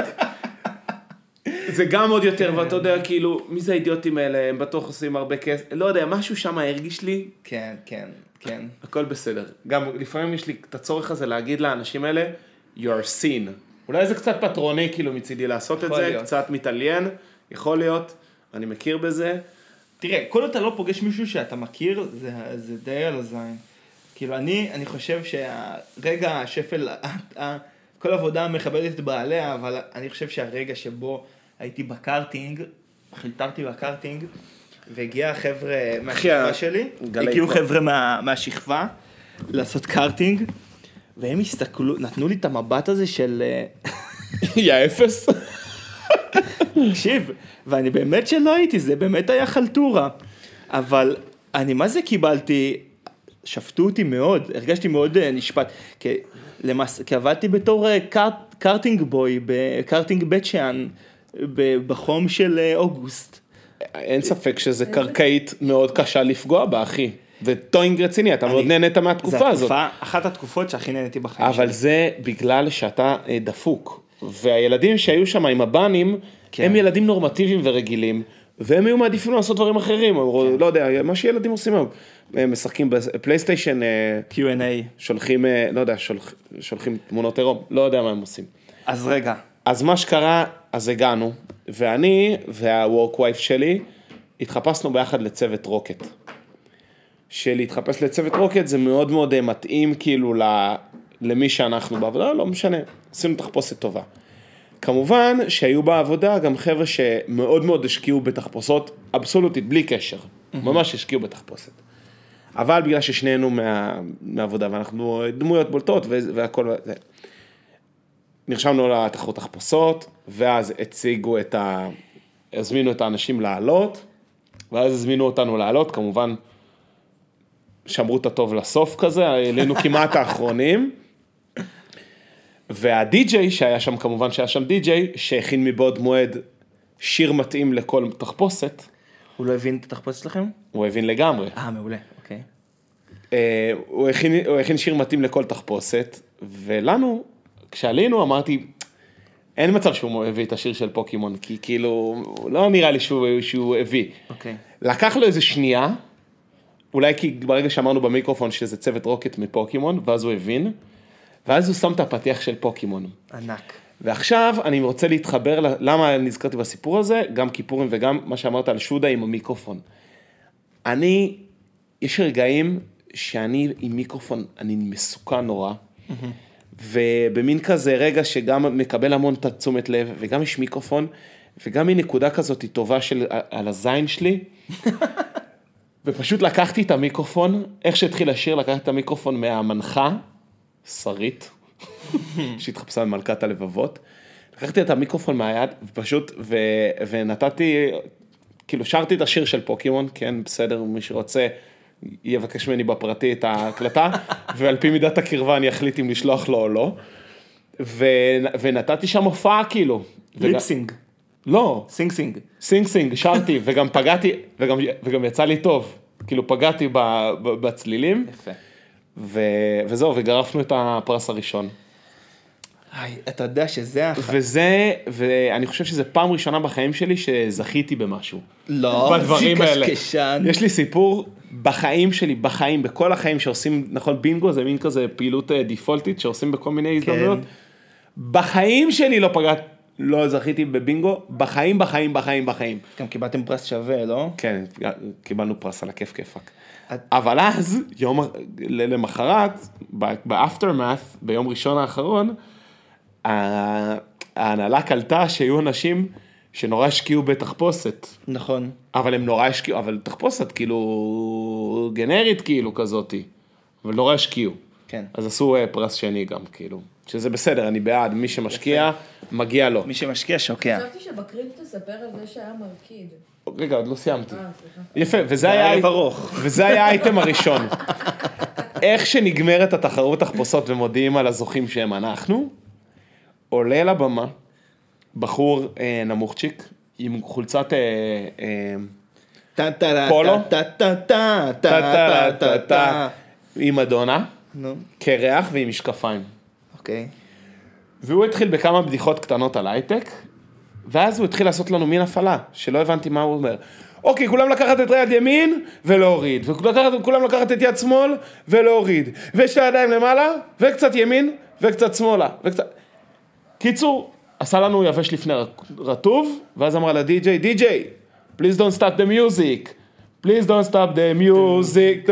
זה גם עוד יותר, ואתה יודע, כאילו, מי זה האידיוטים האלה, הם בטוח עושים הרבה כסף, לא יודע, משהו שם הרגיש לי. כן, כן, כן. הכל בסדר. גם לפעמים יש לי את הצורך הזה להגיד לאנשים האלה, you're seen. אולי זה קצת פטרוני, כאילו, מצידי לעשות את זה, קצת מתעליין, יכול להיות, אני מכיר בזה. תראה, כל עוד אתה לא פוגש מישהו שאתה מכיר, זה די על הזין. כאילו, אני חושב שהרגע השפל, כל עבודה מכבדת בעליה, אבל אני חושב שהרגע שבו הייתי בקארטינג, חילטרתי בקארטינג, והגיע החבר'ה מהשכבה שלי, הגיעו חבר'ה מהשכבה לעשות קארטינג, והם הסתכלו, נתנו לי את המבט הזה של... יא אפס. תקשיב, ואני באמת שלא הייתי, זה באמת היה חלטורה, אבל אני מה זה קיבלתי, שפטו אותי מאוד, הרגשתי מאוד נשפט, כי עבדתי בתור קארטינג בוי, בקארטינג בית שאן, בחום של אוגוסט. אין ספק שזה קרקעית מאוד קשה לפגוע בה, אחי. וטוינג רציני, אתה מאוד נהנית מהתקופה הזאת. זו אחת התקופות שהכי נהניתי בחיים. אבל זה בגלל שאתה דפוק. והילדים שהיו שם עם הבנים, הם ילדים נורמטיביים ורגילים, והם היו מעדיפים לעשות דברים אחרים. לא יודע, מה שילדים עושים היום. הם משחקים בפלייסטיישן. Q&A. שולחים, לא יודע, שולחים תמונות עירום. לא יודע מה הם עושים. אז רגע. אז מה שקרה, אז הגענו, ואני והוורק וייף שלי התחפשנו ביחד לצוות רוקט. שלהתחפש לצוות רוקט זה מאוד מאוד מתאים כאילו למי שאנחנו בעבודה, לא משנה, עשינו תחפושת טובה. כמובן שהיו בעבודה גם חבר'ה שמאוד מאוד השקיעו בתחפושות, אבסולוטית, בלי קשר, ממש השקיעו בתחפושת. אבל בגלל ששנינו מהעבודה, ואנחנו דמויות בולטות והכל זה. נרשמנו לתחרות תחפושות, ואז הציגו הזמינו את האנשים לעלות, ואז הזמינו אותנו לעלות, כמובן שמרו את הטוב לסוף כזה, עלינו כמעט האחרונים, והדי-ג'יי שהיה שם, כמובן שהיה שם די-ג'יי, שהכין מבעוד מועד שיר מתאים לכל תחפושת. הוא לא הבין את התחפושת שלכם? הוא הבין לגמרי. מעולה, אוקיי. הוא הכין שיר מתאים לכל תחפושת, ולנו... כשעלינו אמרתי, אין מצב שהוא הביא את השיר של פוקימון, כי כאילו, לא נראה לי שהוא הביא. לקח לו איזה שנייה, אולי כי ברגע שאמרנו במיקרופון שזה צוות רוקט מפוקימון, ואז הוא הבין, ואז הוא שם את הפתיח של פוקימון. ענק. ועכשיו אני רוצה להתחבר, למה נזכרתי בסיפור הזה, גם כיפורים וגם מה שאמרת על שודה עם המיקרופון. יש רגעים שאני עם מיקרופון, אני מסוכן נורא, ובמין כזה רגע שגם מקבל המון תשומת לב, וגם יש מיקרופון, וגם מנקודה כזאת טובה על הזין שלי, ופשוט לקחתי את המיקרופון, איך שהתחיל השיר, לקחתי את המיקרופון מהמנחה, שרית, שהתחפשה במלכת הלבבות, לקחתי את המיקרופון מהיד, ופשוט, ונתתי, כאילו שרתי את השיר של פוקימון, כן, בסדר, מי שרוצה, יבקש ממני בפרטי את ההקלטה, ועל פי מידת הקרבה אני אחליט אם לשלוח לו או לא, ונתתי שם הופעה כאילו. ליפסינג. לא. סינג סינג. סינג סינג, שרתי, וגם פגעתי, וגם יצא לי טוב, כאילו פגעתי בצלילים, וזהו, וגרפנו את הפרס הראשון. אתה יודע שזה אחת. ואני חושב שזה פעם ראשונה בחיים שלי שזכיתי במשהו. לא, זה קשקשן. יש לי סיפור בחיים שלי, בכל החיים שעושים, נכון, בינגו זה מין כזה פעילות דיפולטית שעושים בכל מיני הזדמנויות. בחיים שלי לא פגעת, לא זכיתי בבינגו, בחיים. גם קיבלתם פרס שווה, לא? כן, קיבלנו פרס על הכיף כיפק. אבל אז, למחרת, באפטרמאס, ביום ראשון האחרון, ההנהלה קלטה שהיו אנשים שנורא השקיעו בתחפושת. נכון. אבל הם נורא השקיעו, אבל תחפושת כאילו גנרית כאילו כזאת, אבל נורא השקיעו. כן. אז עשו פרס שני גם כאילו, שזה בסדר, אני בעד, מי שמשקיע, מגיע לו. מי שמשקיע שוקע. חשבתי שבקריפטו ספר על זה שהיה מרקיד. רגע, עוד לא סיימתי. יפה, וזה היה האייטם הראשון. איך שנגמרת התחרות תחפושות ומודיעים על הזוכים שהם אנחנו, עולה לבמה, בחור נמוכצ'יק, עם חולצת פולו, עם אדונה, קרח ועם משקפיים. אוקיי. והוא התחיל בכמה בדיחות קטנות על הייטק, ואז הוא התחיל לעשות לנו מין הפעלה, שלא הבנתי מה הוא אומר. אוקיי, כולם לקחת את יד ימין ולהוריד, וכולם לקחת את יד שמאל ולהוריד, ושתי ידיים למעלה, וקצת ימין, וקצת שמאלה, קיצור, עשה לנו יבש לפני רטוב, ואז אמרה לדי-ג'יי, די-ג'יי, please don't stop the music, please don't stop the music.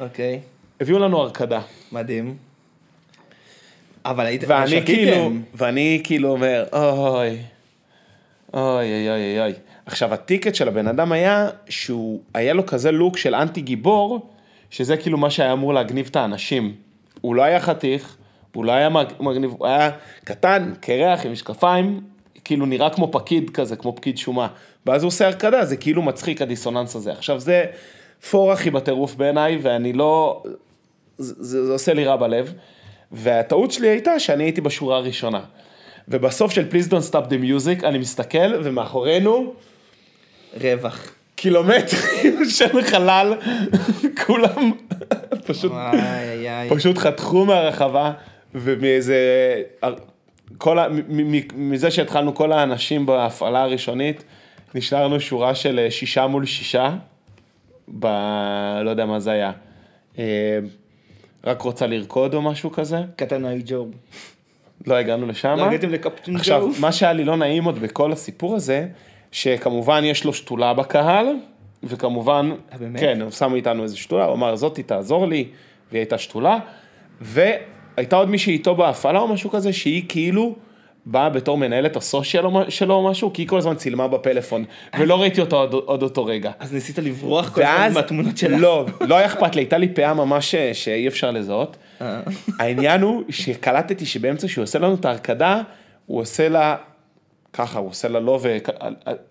אוקיי. הביאו לנו הרקדה. מדהים. ואני כאילו אומר, אוי, אוי, אוי, אוי. עכשיו, הטיקט של הבן אדם היה, שהוא היה לו כזה לוק של אנטי גיבור, שזה כאילו מה שהיה אמור להגניב את האנשים. הוא לא היה חתיך, הוא לא היה מגניב, הוא היה קטן, קרח עם משקפיים, כאילו נראה כמו פקיד כזה, כמו פקיד שומה. ואז הוא עושה הרקדה, זה כאילו מצחיק הדיסוננס הזה. עכשיו, זה פורחי בטירוף בעיניי, ואני לא, זה עושה לי רע בלב. והטעות שלי הייתה שאני הייתי בשורה הראשונה. ובסוף של Please Don't Stop the Music, אני מסתכל, ומאחורינו רווח. קילומטרים של חלל, כולם פשוט חתכו מהרחבה, ומאיזה, מזה שהתחלנו כל האנשים בהפעלה הראשונית, נשארנו שורה של 6 מול 6, לא יודע מה זה היה. רק רוצה לרקוד או משהו כזה. קטנאי ג'וב. לא הגענו לשם. לא הגעתם לקפטן ג'וב. עכשיו, מה שהיה לי לא נעים עוד בכל הסיפור הזה, שכמובן יש לו שתולה בקהל, וכמובן, כן, הוא שם איתנו איזו שתולה, הוא אמר, זאתי תעזור לי, והיא הייתה שתולה, והייתה עוד מישהי איתו בהפעלה או משהו כזה, שהיא כאילו באה בתור מנהלת הסושיאל שלו או משהו, כי היא כל הזמן צילמה בפלאפון, ולא ראיתי אותו עוד אותו רגע. אז ניסית לברוח כל הזמן מהתמונות שלה? לא, לא היה אכפת לי, הייתה לי פאה ממש שאי אפשר לזהות. העניין הוא שקלטתי שבאמצע שהוא עושה לנו את ההרקדה, הוא עושה לה ככה, הוא עושה לה לא,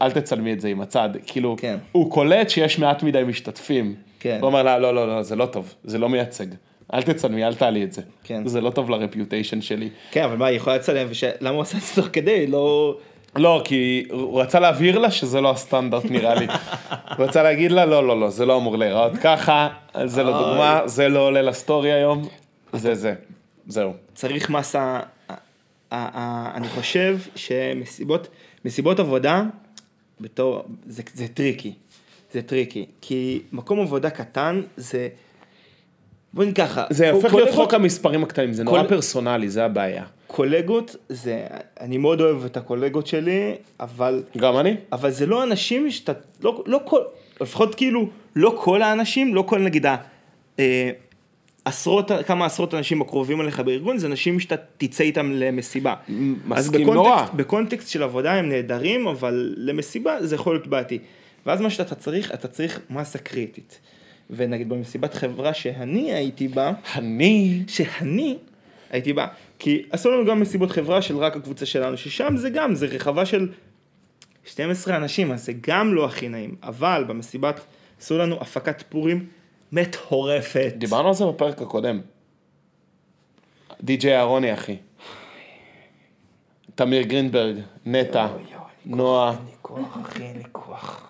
אל תצלמי את זה עם הצד, כאילו, הוא קולט שיש מעט מדי משתתפים. הוא אומר לה, לא, לא, לא, זה לא טוב, זה לא מייצג. אל תצלמי, אל תעלי את זה. זה לא טוב לרפיוטיישן שלי. כן, אבל מה, היא יכולה לצלם, למה הוא עשה את זה כדי? לא, כי הוא רצה להבהיר לה שזה לא הסטנדרט נראה לי. הוא רצה להגיד לה, לא, לא, לא, זה לא אמור להיראות ככה, זה לא דוגמה, זה לא עולה לסטורי היום, זה, זהו. צריך מסה, אני חושב שמסיבות עבודה, זה טריקי, זה טריקי, כי מקום עבודה קטן זה בואי ככה. זה הופך להיות חוק המספרים הקטנים, זה נורא פרסונלי, זה הבעיה. קולגות, אני מאוד אוהב את הקולגות שלי, אבל גם אני. אבל זה לא אנשים שאתה, לא כל, לפחות כאילו, לא כל האנשים, לא כל נגיד, כמה עשרות אנשים הקרובים עליך בארגון, זה אנשים שאתה תצא איתם למסיבה. מסכים נורא. אז בקונטקסט של עבודה הם נהדרים, אבל למסיבה זה יכול להיות בעתי. ואז מה שאתה צריך, אתה צריך מסה קריטית. ונגיד במסיבת חברה שאני הייתי בה, כי עשו לנו גם מסיבות חברה של רק הקבוצה שלנו, ששם זה גם, זה רחבה של 12 אנשים, אז זה גם לא הכי נעים, אבל במסיבת עשו לנו הפקת פורים מטורפת. דיברנו על זה בפרק הקודם. די-ג'יי אהרוני, אחי. תמיר גרינברג, נטה, נועה. אין לי כוח, אחי, אין לי כוח.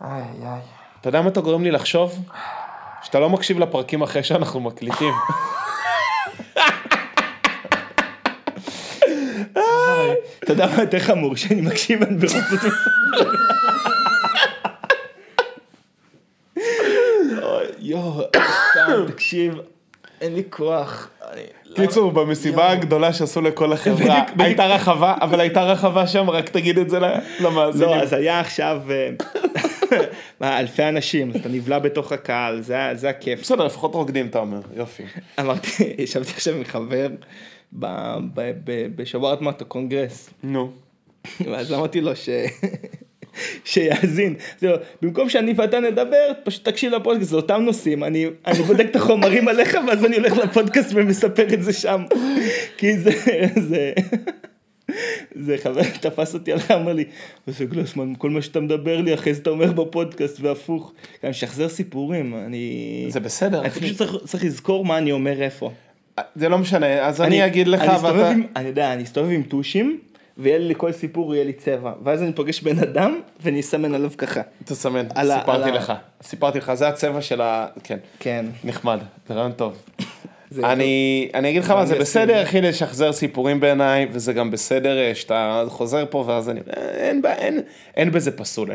איי, איי. אתה יודע מה אתה גורם לי לחשוב? שאתה לא מקשיב לפרקים אחרי שאנחנו מקליטים. אתה יודע מה יותר חמור? שאני מקשיב על ברוצות מספר. יו, תקשיב, אין לי כוח. קיצור, במסיבה הגדולה שעשו לכל החברה, הייתה רחבה, אבל הייתה רחבה שם, רק תגיד את זה למאזינים. לא, אז היה עכשיו אלפי אנשים, אתה נבלה בתוך הקהל, זה הכיף. בסדר, לפחות רוקדים, אתה אומר, יופי. אמרתי, ישבתי עכשיו עם חבר בשבועת מטה קונגרס. נו. ואז אמרתי לו שיאזין. במקום שאני ואתה נדבר, פשוט תקשיב לפודקאסט, זה אותם נושאים, אני בודק את החומרים עליך, ואז אני הולך לפודקאסט ומספר את זה שם. כי זה זה חבר תפס אותי עליי, אמר לי, עושה גלוסמן, כל מה שאתה מדבר לי, אחרי זה אתה אומר בפודקאסט והפוך. גם שחזר סיפורים, אני... זה בסדר. אני פשוט צריך לזכור מה אני אומר איפה. זה לא משנה, אז אני אגיד לך, ואתה... אני יודע, אני אסתובב עם טושים, ויהיה לי כל סיפור, יהיה לי צבע. ואז אני פוגש בן אדם, ואני אסמן עליו ככה. תסמן, סיפרתי לך, זה הצבע של ה... כן. נחמד, זה רעיון טוב. אני אגיד לך מה, זה בסדר, אחי, לשחזר סיפורים בעיניי, וזה גם בסדר שאתה חוזר פה, ואז אני... אין בזה פסול,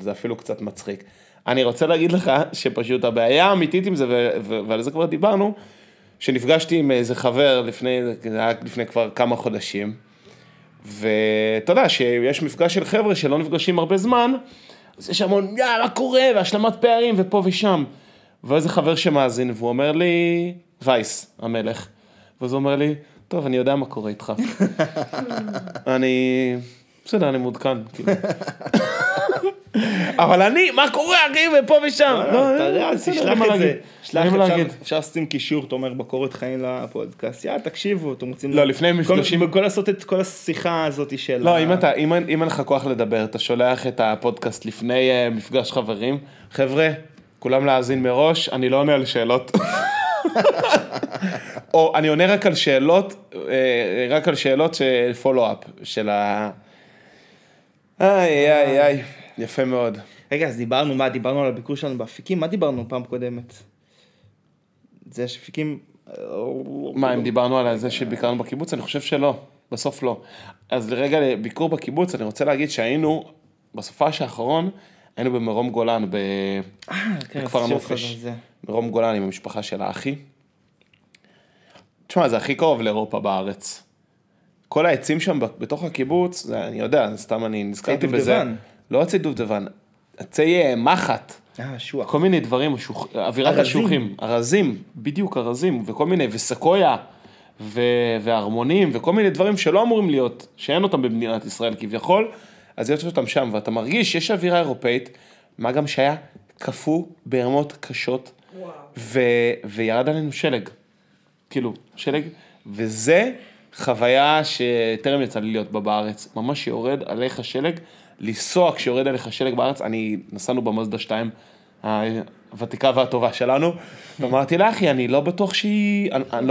זה אפילו קצת מצחיק. אני רוצה להגיד לך, שפשוט הבעיה האמיתית עם זה, ועל זה כבר דיברנו, שנפגשתי עם איזה חבר לפני כבר כמה חודשים, ואתה יודע שיש מפגש של חבר'ה שלא נפגשים הרבה זמן, אז יש המון, מה קורה, והשלמת פערים, ופה ושם. ואיזה חבר שמאזין, והוא אומר לי, וייס, המלך. ואז הוא אומר לי, טוב, אני יודע מה קורה איתך. בסדר, אני מודכן. אבל אני, מה קורה, אחי, ופה ושם? לא, תשלח את זה. אפשר לשים קישור, אתה אומר, בקורת חיים לפודקאסט. יאללה, תקשיבו, אתם רוצים... לא, לפני מפגשים... בכל לעשות את כל השיחה הזאת של... לא, אם אין לך כוח לדבר, אתה שולח את הפודקאסט לפני מפגש חברים. חבר'ה, כולם להאזין מראש, אני לא עונה על שאלות. או אני עונה רק על שאלות, של פולו-אפ, של ה... איי. יפה מאוד. רגע, אז דיברנו על הביקור שלנו באפיקים, מה דיברנו פעם קודמת? זה שפיקים... מה, אם דיברנו על זה שביקרנו בקיבוץ? אני חושב שלא, בסוף לא. אז לרגע לביקור בקיבוץ, אני רוצה להגיד שהיינו, בסופה שאחרון, היינו במרום גולן, בכפר הנופש. מרום גולן עם המשפחה של האחי. תשמע, זה הכי קרוב לאירופה בארץ. כל העצים שם בתוך הקיבוץ, אני יודע, סתם אני נזכרתי בזה. לא עצי דובדבן, עצי מחט. כל מיני דברים, אווירת השוכים. ארזים, בדיוק ארזים, וכל מיני, וסקויה, והרמונים, וכל מיני דברים שלא אמורים להיות, שאין אותם במדינת ישראל כביכול, אז יש אותם שם, ואתה מרגיש שיש אווירה אירופאית, מה גם שהיה כפו ברמות קשות, וירד עלינו שלג. כאילו, שלג, וזה חוויה שטרם יצא לי להיות בה בארץ. ממש יורד עליך שלג, לנסוע כשיורד עליך שלג בארץ, נסענו במזדה 2, הוותיקה והטובה שלנו, ואמרתי לה, אחי, אני לא בטוח שהיא, אני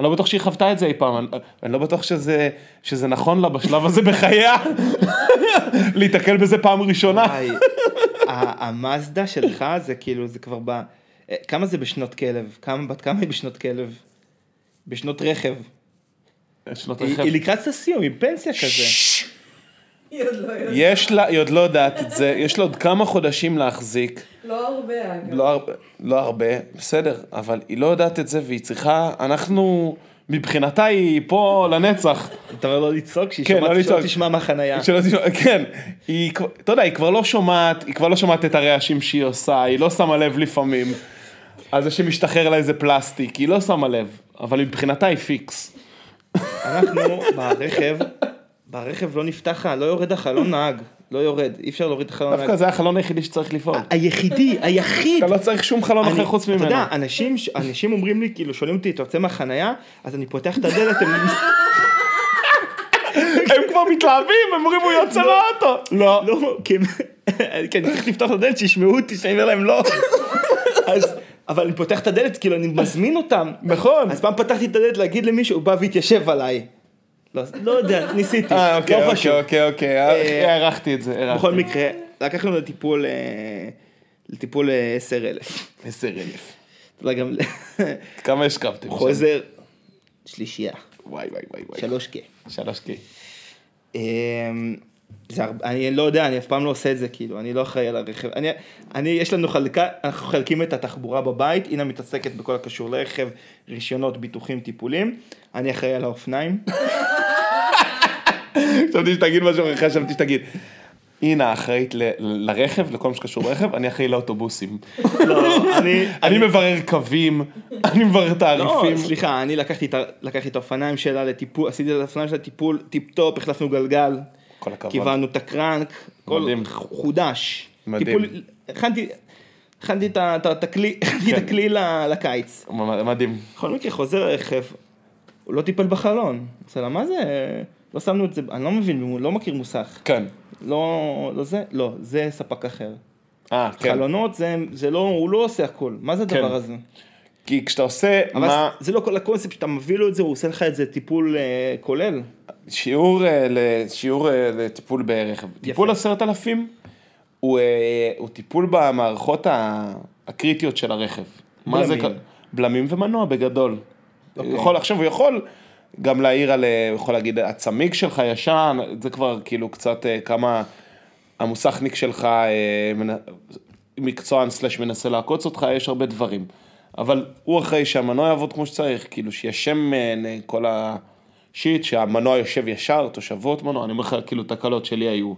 לא בטוח שהיא חוותה את זה אי פעם, אני לא בטוח שזה נכון לה בשלב הזה בחייה, להתקל בזה פעם ראשונה. המזדה שלך זה כאילו, זה כבר בא, כמה זה בשנות כלב? כמה היא בשנות כלב? בשנות רכב. היא לקראת ססיום, היא פנסיה כזה. היא עוד לא יודעת את זה, יש לה עוד כמה חודשים להחזיק. לא הרבה, בסדר, אבל היא לא יודעת את זה והיא צריכה, אנחנו, מבחינתה היא פה לנצח. אתה אומר לא לצעוק, שהיא שומעת שלא תשמע מהחנייה. כן, אתה יודע, היא כבר לא שומעת את הרעשים שהיא עושה, היא לא שמה לב לפעמים, אז זה שמשתחרר לה איזה פלסטיק, היא לא שמה לב, אבל מבחינתה היא פיקס. אנחנו ברכב לא נפתח, לא יורד החלון נהג, לא יורד, אי אפשר להוריד החלון נהג. דווקא זה החלון היחידי שצריך לפעול. היחיד. אתה לא צריך שום חלון אחר חוץ ממנו. אתה יודע, אנשים אומרים לי, כאילו, שואלים אותי, אתה רוצה מהחנייה? אז אני פותח את הדלת, הם כבר מתלהבים, הם אומרים, הוא יוצא מהאוטו. לא, כי אני צריך לפתוח את הדלת, שישמעו אותי, שאני אומר להם לא. אז... אבל אני פותח את הדלת, כאילו אני מזמין אותם. נכון. אז פעם פתחתי את הדלת להגיד למישהו, הוא בא והתיישב עליי. לא יודע, ניסיתי. אוקיי, הערכתי את זה. בכל מקרה, לקחנו לטיפול 10,000. 10,000. אתה יודע גם... כמה השכבתם? חוזר שלישייה. וואי. 3K. אני לא יודע, אני אף פעם לא עושה את זה, כאילו, אני לא אחראי על הרכב, יש לנו חלקה, אנחנו חלקים את התחבורה בבית, הנה מתעסקת בכל הקשור לרכב, רישיונות, ביטוחים, טיפולים, אני אחראי על האופניים. חשבתי שתגיד משהו, הנה אחראית לרכב, לכל מה שקשור לרכב, אני אחראי לאוטובוסים. לא, אני מברר קווים, אני מברר תעריפים. לא, סליחה, אני לקחתי את האופניים שלה לטיפול, עשיתי את האופניים שלה לטיפול, טיפ-טופ, החלפנו גלגל. כיוונו את הקרנק, חודש. מדהים. הכנתי את הכלי לקיץ. מדהים. בכל מקרה חוזר הרכב, הוא לא טיפל בחלון. בסדר, מה זה? לא שמנו את זה, אני לא מבין, לא מכיר מוסך. כן. לא זה, לא, זה ספק אחר. כן. חלונות זה לא, הוא לא עושה הכל. מה זה הדבר הזה? כי כשאתה עושה, מה... זה לא כל הקונספט, שאתה מביא לו את זה, הוא עושה לך את זה טיפול כולל. שיעור לטיפול בערך. טיפול 10,000 הוא טיפול במערכות הקריטיות של הרכב. מה זה? בלמים ומנוע בגדול. עכשיו הוא יכול גם להעיר על, הוא יכול להגיד, הצמיג שלך ישן, זה כבר כאילו קצת כמה המוסכניק שלך מקצוען סלש מנסה לעקוץ אותך, יש הרבה דברים. אבל הוא אחרי שהמנוע יעבוד כמו שצריך, כאילו שיש שמן, כל השיט, שהמנוע יושב ישר, תושבות מנוע, אני אומר לך, כאילו תקלות שלי היו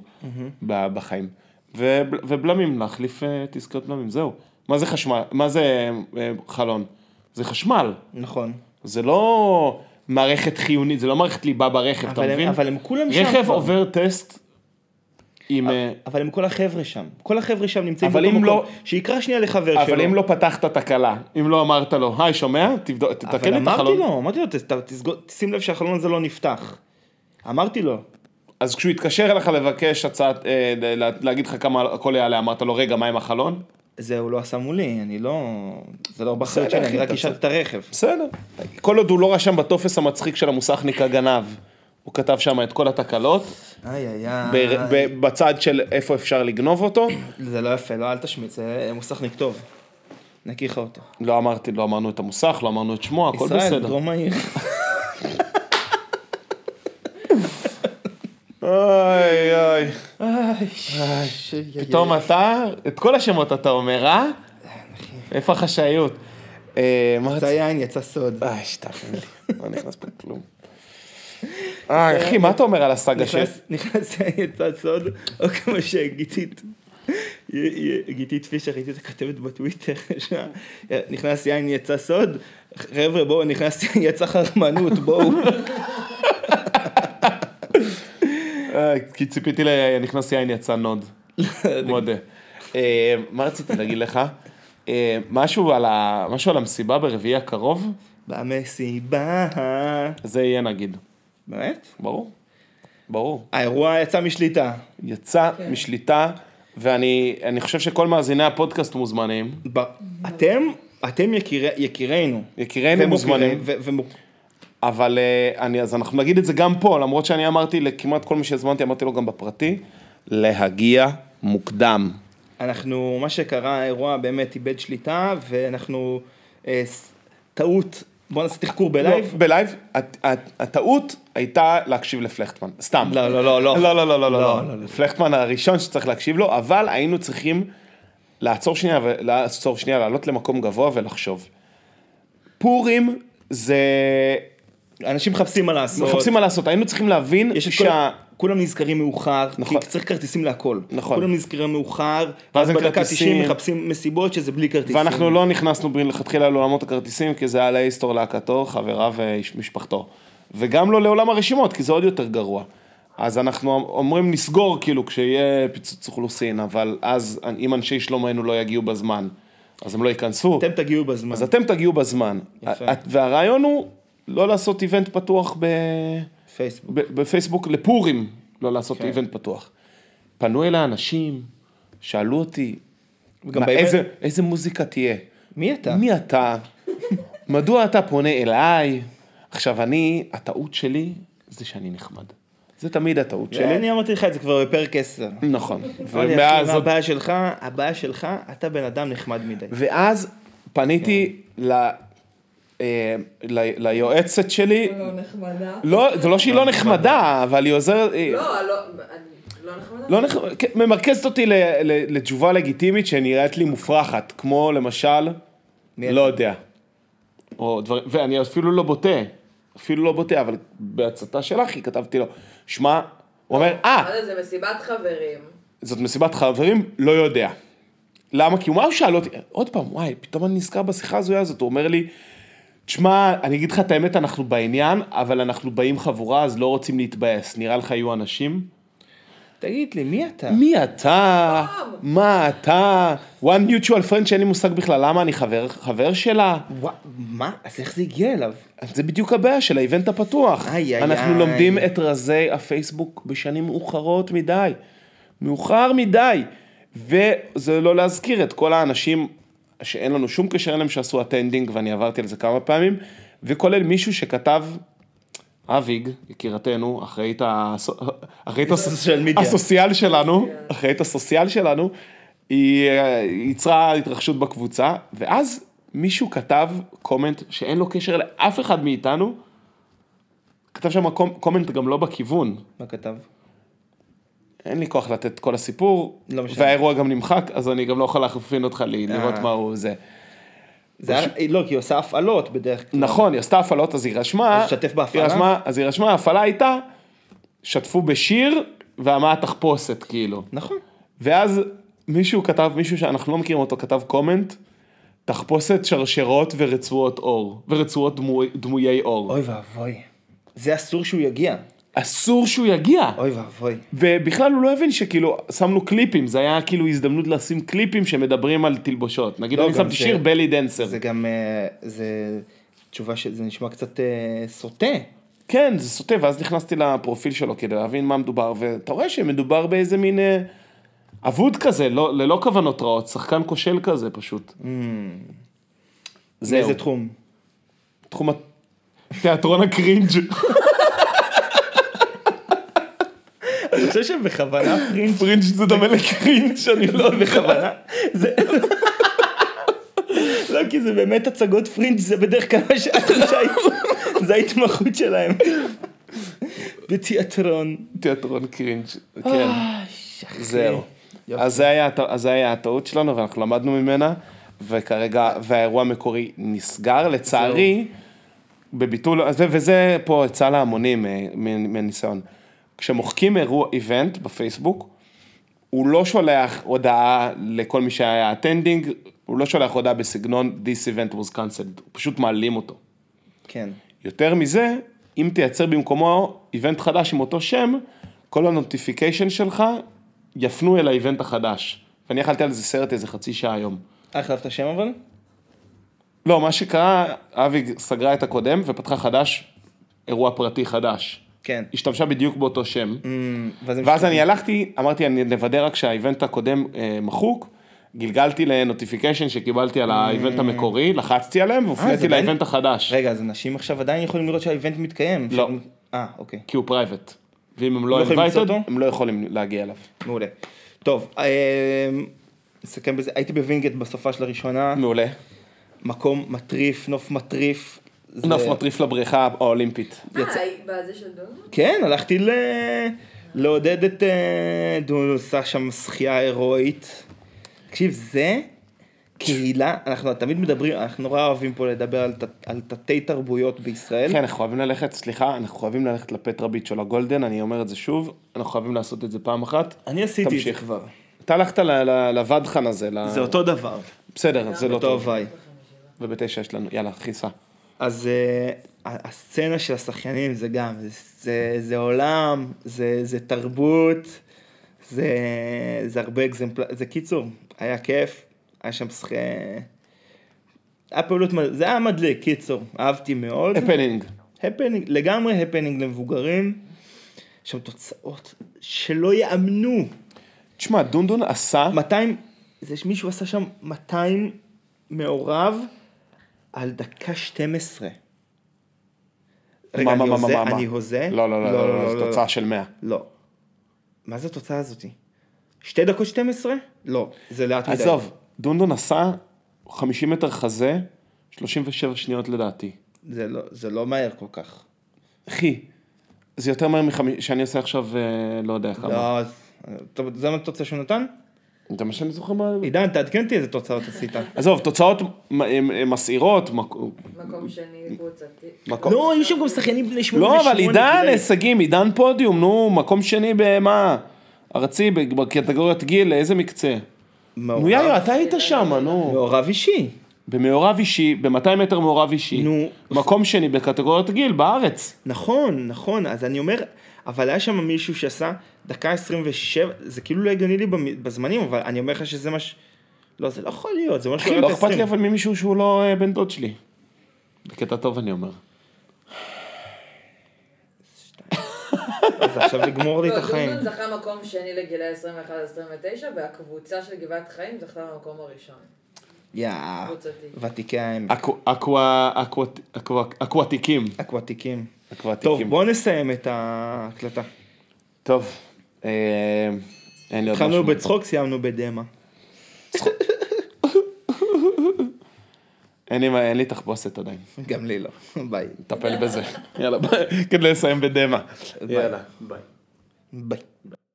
בחיים. ובלמים, להחליף תזכות בלמים, זהו. מה זה חשמל? מה זה חלון? זה חשמל. נכון. זה לא מערכת חיונית, זה לא מערכת ליבה ברכב, אתה מבין? אבל הם כולם שם. רכב עובר טסט עם... אבל הם כל החבר'ה שם. כל החבר'ה שם נמצאים במקום מקום. שיקרא שנייה לחבר שלו. אבל אם לא פתחת תקלה, אם לא אמרת לו, היי, שומע? תתקן את החלון. אבל אמרתי לו, תשים לב שהחלון הזה לא נפתח. אמרתי לו. אז כשהוא התקשר אליך לבקש הצעת, להגיד לך כמה הכל יעלה, אמרת לו, רגע, מה עם החלון? זהו, לא עשה מולי, אני לא... זה לא בחיות שלי, אני רק אישת את הרכב. בסדר. כל עוד הוא לא רשם בטופס המצחיק של המוסכניק הגנב, הוא כתב שם את כל התקלות, בצד של איפה אפשר לגנוב אותו. זה לא יפה, לא, אל תשמיץ, זה מוסכניק טוב. נקיחה אותו. לא אמרתי, לא אמרנו את המוסך, לא אמרנו את שמו, הכל בסדר. ישראל, דרום העיר. אוי, אוי. פתאום אתה, את כל השמות אתה אומר, אה? איפה החשאיות? יצא יין, יצא סוד. שתפן לי, לא נכנס פה כלום. אחי, מה אתה אומר על הסגה של? נכנס יין, יצא סוד, או כמו שגיתית, גיתית פישר, הייתי את הכתבת בטוויטר, נכנס יין, יצא סוד, חבר'ה, בואו, נכנס יין, יצא חרמנות, בואו. כי ציפיתי לנכנס יין יצא נוד, מודה. מה רציתי להגיד לך? משהו על המסיבה ברביעי הקרוב? במסיבה. זה יהיה נגיד. באמת? ברור, ברור. האירוע יצא משליטה. יצא משליטה, ואני חושב שכל מאזיני הפודקאסט מוזמנים. אתם יקירינו. יקירינו מוזמנים. אבל אז אנחנו נגיד את זה גם פה, למרות שאני אמרתי לכמעט כל מי שהזמנתי, אמרתי לו גם בפרטי, להגיע מוקדם. אנחנו, מה שקרה, האירוע באמת איבד שליטה, ואנחנו, טעות, בוא נעשה תחקור בלייב. בלייב, הטעות הייתה להקשיב לפלכטמן, סתם. לא, לא, לא, לא. לא, לא, לא, לא. פלכטמן הראשון שצריך להקשיב לו, אבל היינו צריכים לעצור שנייה, לעלות למקום גבוה ולחשוב. פורים זה... אנשים מחפשים מה לעשות. היינו צריכים להבין כולם נזכרים מאוחר, כי צריך כרטיסים להכל. כולם נזכרים מאוחר, ואז בדקה 90 מחפשים מסיבות שזה בלי כרטיסים. ואנחנו לא נכנסנו לכתחילה לעולמות הכרטיסים, כי זה היה להיסטור להקתו, חברה ומשפחתו. וגם לא לעולם הרשימות, כי זה עוד יותר גרוע. אז אנחנו אומרים נסגור כאילו כשיהיה פיצוץ אוכלוסין, אבל אז אם אנשי שלומנו לא יגיעו בזמן, אז הם לא ייכנסו. אתם תגיעו בזמן. והרעיון הוא לא לעשות איבנט פתוח בפייסבוק, לפורים, לא לעשות איבנט פתוח. פנו אל האנשים, שאלו אותי, איזה מוזיקה תהיה? מי אתה? מדוע אתה פונה אליי? עכשיו הטעות שלי, זה שאני נחמד. זה תמיד הטעות שלי. אני אמרתי לך את זה כבר בפרק 10. נכון. ואז... הבעיה שלך, אתה בן אדם נחמד מדי. ואז פניתי ליועצת שלי... לא נחמדה. לא, זה לא שהיא לא נחמדה, אבל היא עוזרת... לא נחמדה. ממרכזת אותי לתשובה לגיטימית שנראית לי מופרכת, כמו למשל, לא יודע. ואני אפילו לא בוטה, אבל בהצטה שלך היא כתבתי לו, שמע, הוא אומר, זה מסיבת חברים. זאת מסיבת חברים, לא יודע. למה? כי הוא מה שאל אותי, עוד פעם, וואי, פתאום אני נזכר בשיחה הזויה הזאת, הוא אומר לי, תשמע, אני אגיד לך את האמת, אנחנו בעניין, אבל אנחנו באים חבורה, אז לא רוצים להתבאס, נראה לך יהיו אנשים? תגיד לי, מי אתה? מי אתה? מה אתה? one mutual friend שאין לי מושג בכלל, למה אני חבר שלה? מה? אז איך זה הגיע אליו? זה בדיוק הבעיה של האיבנט הפתוח. אנחנו לומדים את רזי הפייסבוק בשנים מאוחרות מדי. מאוחר מדי. וזה לא להזכיר את כל האנשים שאין לנו שום קשר אליהם שעשו attending, ואני עברתי על זה כמה פעמים, וכולל מישהו שכתב... אביג, יקירתנו, אחראית הסוציאל שלנו, אחראית הסוציאל שלנו, היא יצרה התרחשות בקבוצה, ואז מישהו כתב קומנט שאין לו קשר לאף אחד מאיתנו, כתב שם קומנט גם לא בכיוון. מה כתב? אין לי כוח לתת כל הסיפור, והאירוע גם נמחק, אז אני גם לא יכול להכפין אותך לראות מה הוא זה. לא, כי היא עושה הפעלות בדרך כלל. נכון, היא עשתה הפעלות, אז היא רשמה, אז היא רשמה, ההפעלה הייתה, שתפו בשיר, והמה תחפושת, כאילו. נכון. ואז מישהו כתב, מישהו שאנחנו לא מכירים אותו, כתב קומנט, תחפושת שרשרות ורצועות אור, ורצועות דמויי אור. אוי ואבוי. זה אסור שהוא יגיע. אסור שהוא יגיע. אוי ואבוי. ובכלל הוא לא הבין שכאילו, שמנו קליפים, זה היה כאילו הזדמנות לשים קליפים שמדברים על תלבושות. נגיד, אני שמתי שיר בלי דנסר. זה גם, זה תשובה שזה נשמע קצת סוטה. כן, זה סוטה, ואז נכנסתי לפרופיל שלו כדי להבין מה מדובר, ואתה רואה שמדובר באיזה מין עבוד כזה, ללא כוונות רעות, שחקן כושל כזה פשוט. זהו. איזה תחום? תחום התיאטרון הקרינג'. אני חושב שבכוונה פרינג' פרינג' זה דומה לקרינג' שאני לא בכוונה לא כי זה באמת הצגות פרינג' זה בדרך כלל זה ההתמחות שלהם בתיאטרון קרינג' כן זהו אז זה היה הטעות שלנו ואנחנו למדנו ממנה וכרגע והאירוע המקורי נסגר לצערי בביטול וזה פה הצעה להמונים מהניסיון כשמוחקים אירוע איבנט בפייסבוק, הוא לא שולח הודעה לכל מי שהיה attending, הוא לא שולח הודעה בסגנון This event was cancelled, הוא פשוט מעלים אותו. כן. יותר מזה, אם תייצר במקומו איבנט חדש עם אותו שם, כל הנוטיפיקיישן שלך יפנו אל האיבנט החדש. ואני אכלתי על זה סרט איזה חצי שעה היום. החלפת שם אבל? לא, מה שקרה, אבי סגרה את הקודם ופתחה חדש, אירוע פרטי חדש. כן. השתמשה בדיוק באותו שם, ואז אני הלכתי, אמרתי, אני נוודא רק שהאיבנט הקודם מחוק, גלגלתי לנוטיפיקיישן שקיבלתי על האיבנט המקורי, לחצתי עליהם, והופניתי לאיבנט החדש. רגע, אז אנשים עכשיו עדיין יכולים לראות שהאיבנט מתקיים? לא. אוקיי. כי הוא פרייבט. ואם הם לא invited, הם לא יכולים להגיע אליו. מעולה. טוב, נסכם בזה, הייתי בווינגייט בסופה של הראשונה. מעולה. מקום מטריף, נוף מטריף. נוף מטריף לבריכה האולימפית. בזה של דון? כן, הלכתי לעודד את דון, עושה שם שחייה הירואית. תקשיב, זה קהילה, אנחנו תמיד מדברים, אנחנו נורא אוהבים פה לדבר על תתי תרבויות בישראל. כן, אנחנו חייבים ללכת, סליחה, אנחנו חייבים ללכת לפט רביט של הגולדן, אני אומר את זה שוב, אנחנו חייבים לעשות את זה פעם אחת. אני עשיתי את זה כבר. אתה הלכת לוודחן הזה. זה אותו דבר. בסדר, זה לא טוב. וב9 יש לנו, יאללה, חיסה. אז הסצנה של השחיינים זה גם, זה עולם, זה תרבות, זה הרבה אקזמפלר, זה קיצור, היה כיף, היה שם שחי... היה פעולות, זה היה מדליק, קיצור, אהבתי מאוד. הפנינג. לגמרי הפנינג למבוגרים, שם תוצאות שלא יאמנו. תשמע, דונדון עשה... 200, זה מישהו עשה שם 200 מעורב, על דקה 12. רגע, אני הוזה. לא, לא, לא, זו תוצאה של 100. לא. מה זו התוצאה הזאת? 2 דקות 12? לא, זה לאט מדי. עזוב, דונדון עשה 50 מטר חזה, 37 שניות לדעתי. זה לא מהר כל כך. אחי, זה יותר מהר שאני עושה עכשיו, לא יודע כמה. לא, זה מה התוצאה שהוא נתן? אתה מה שאני זוכר מה... עידן, תעדכנתי איזה תוצאות עשית. עזוב, תוצאות מסעירות, מקום שני, קבוצתי. לא, היו שם גם שחיינים בני 88. לא, אבל עידן, הישגים, עידן פודיום, נו, מקום שני במה? ארצי, בקטגוריית גיל, לאיזה מקצה? נו, יאיר, אתה היית שם, נו. מעורב אישי. במעורב אישי, ב-200 מטר מעורב אישי, מקום שני בקטגוריית גיל, בארץ. נכון, נכון, אז אני אומר, אבל היה שם מישהו שעשה דקה 27, זה כאילו לא הגיוני לי בזמנים, אבל אני אומר לך שזה מש... לא, זה לא יכול להיות, זה משהו... אחי, לא אכפת לי אבל ממישהו שהוא לא בן דוד שלי. בקטע טוב אני אומר. אז עכשיו לגמור לי את החיים. גוזמן זכה מקום שני לגילי 21-29, והקבוצה של גבעת חיים זכתה במקום הראשון. יאה, ותיקי העמק. אקוואטיקים. אקוואטיקים. טוב, בואו נסיים את ההקלטה. טוב. התחלנו בצחוק, סיימנו בדמה. אין לי תחבוסת עדיין. גם לי לא. ביי. נטפל בזה. יאללה, ביי. כדי לסיים בדמה. יאללה, ביי. ביי.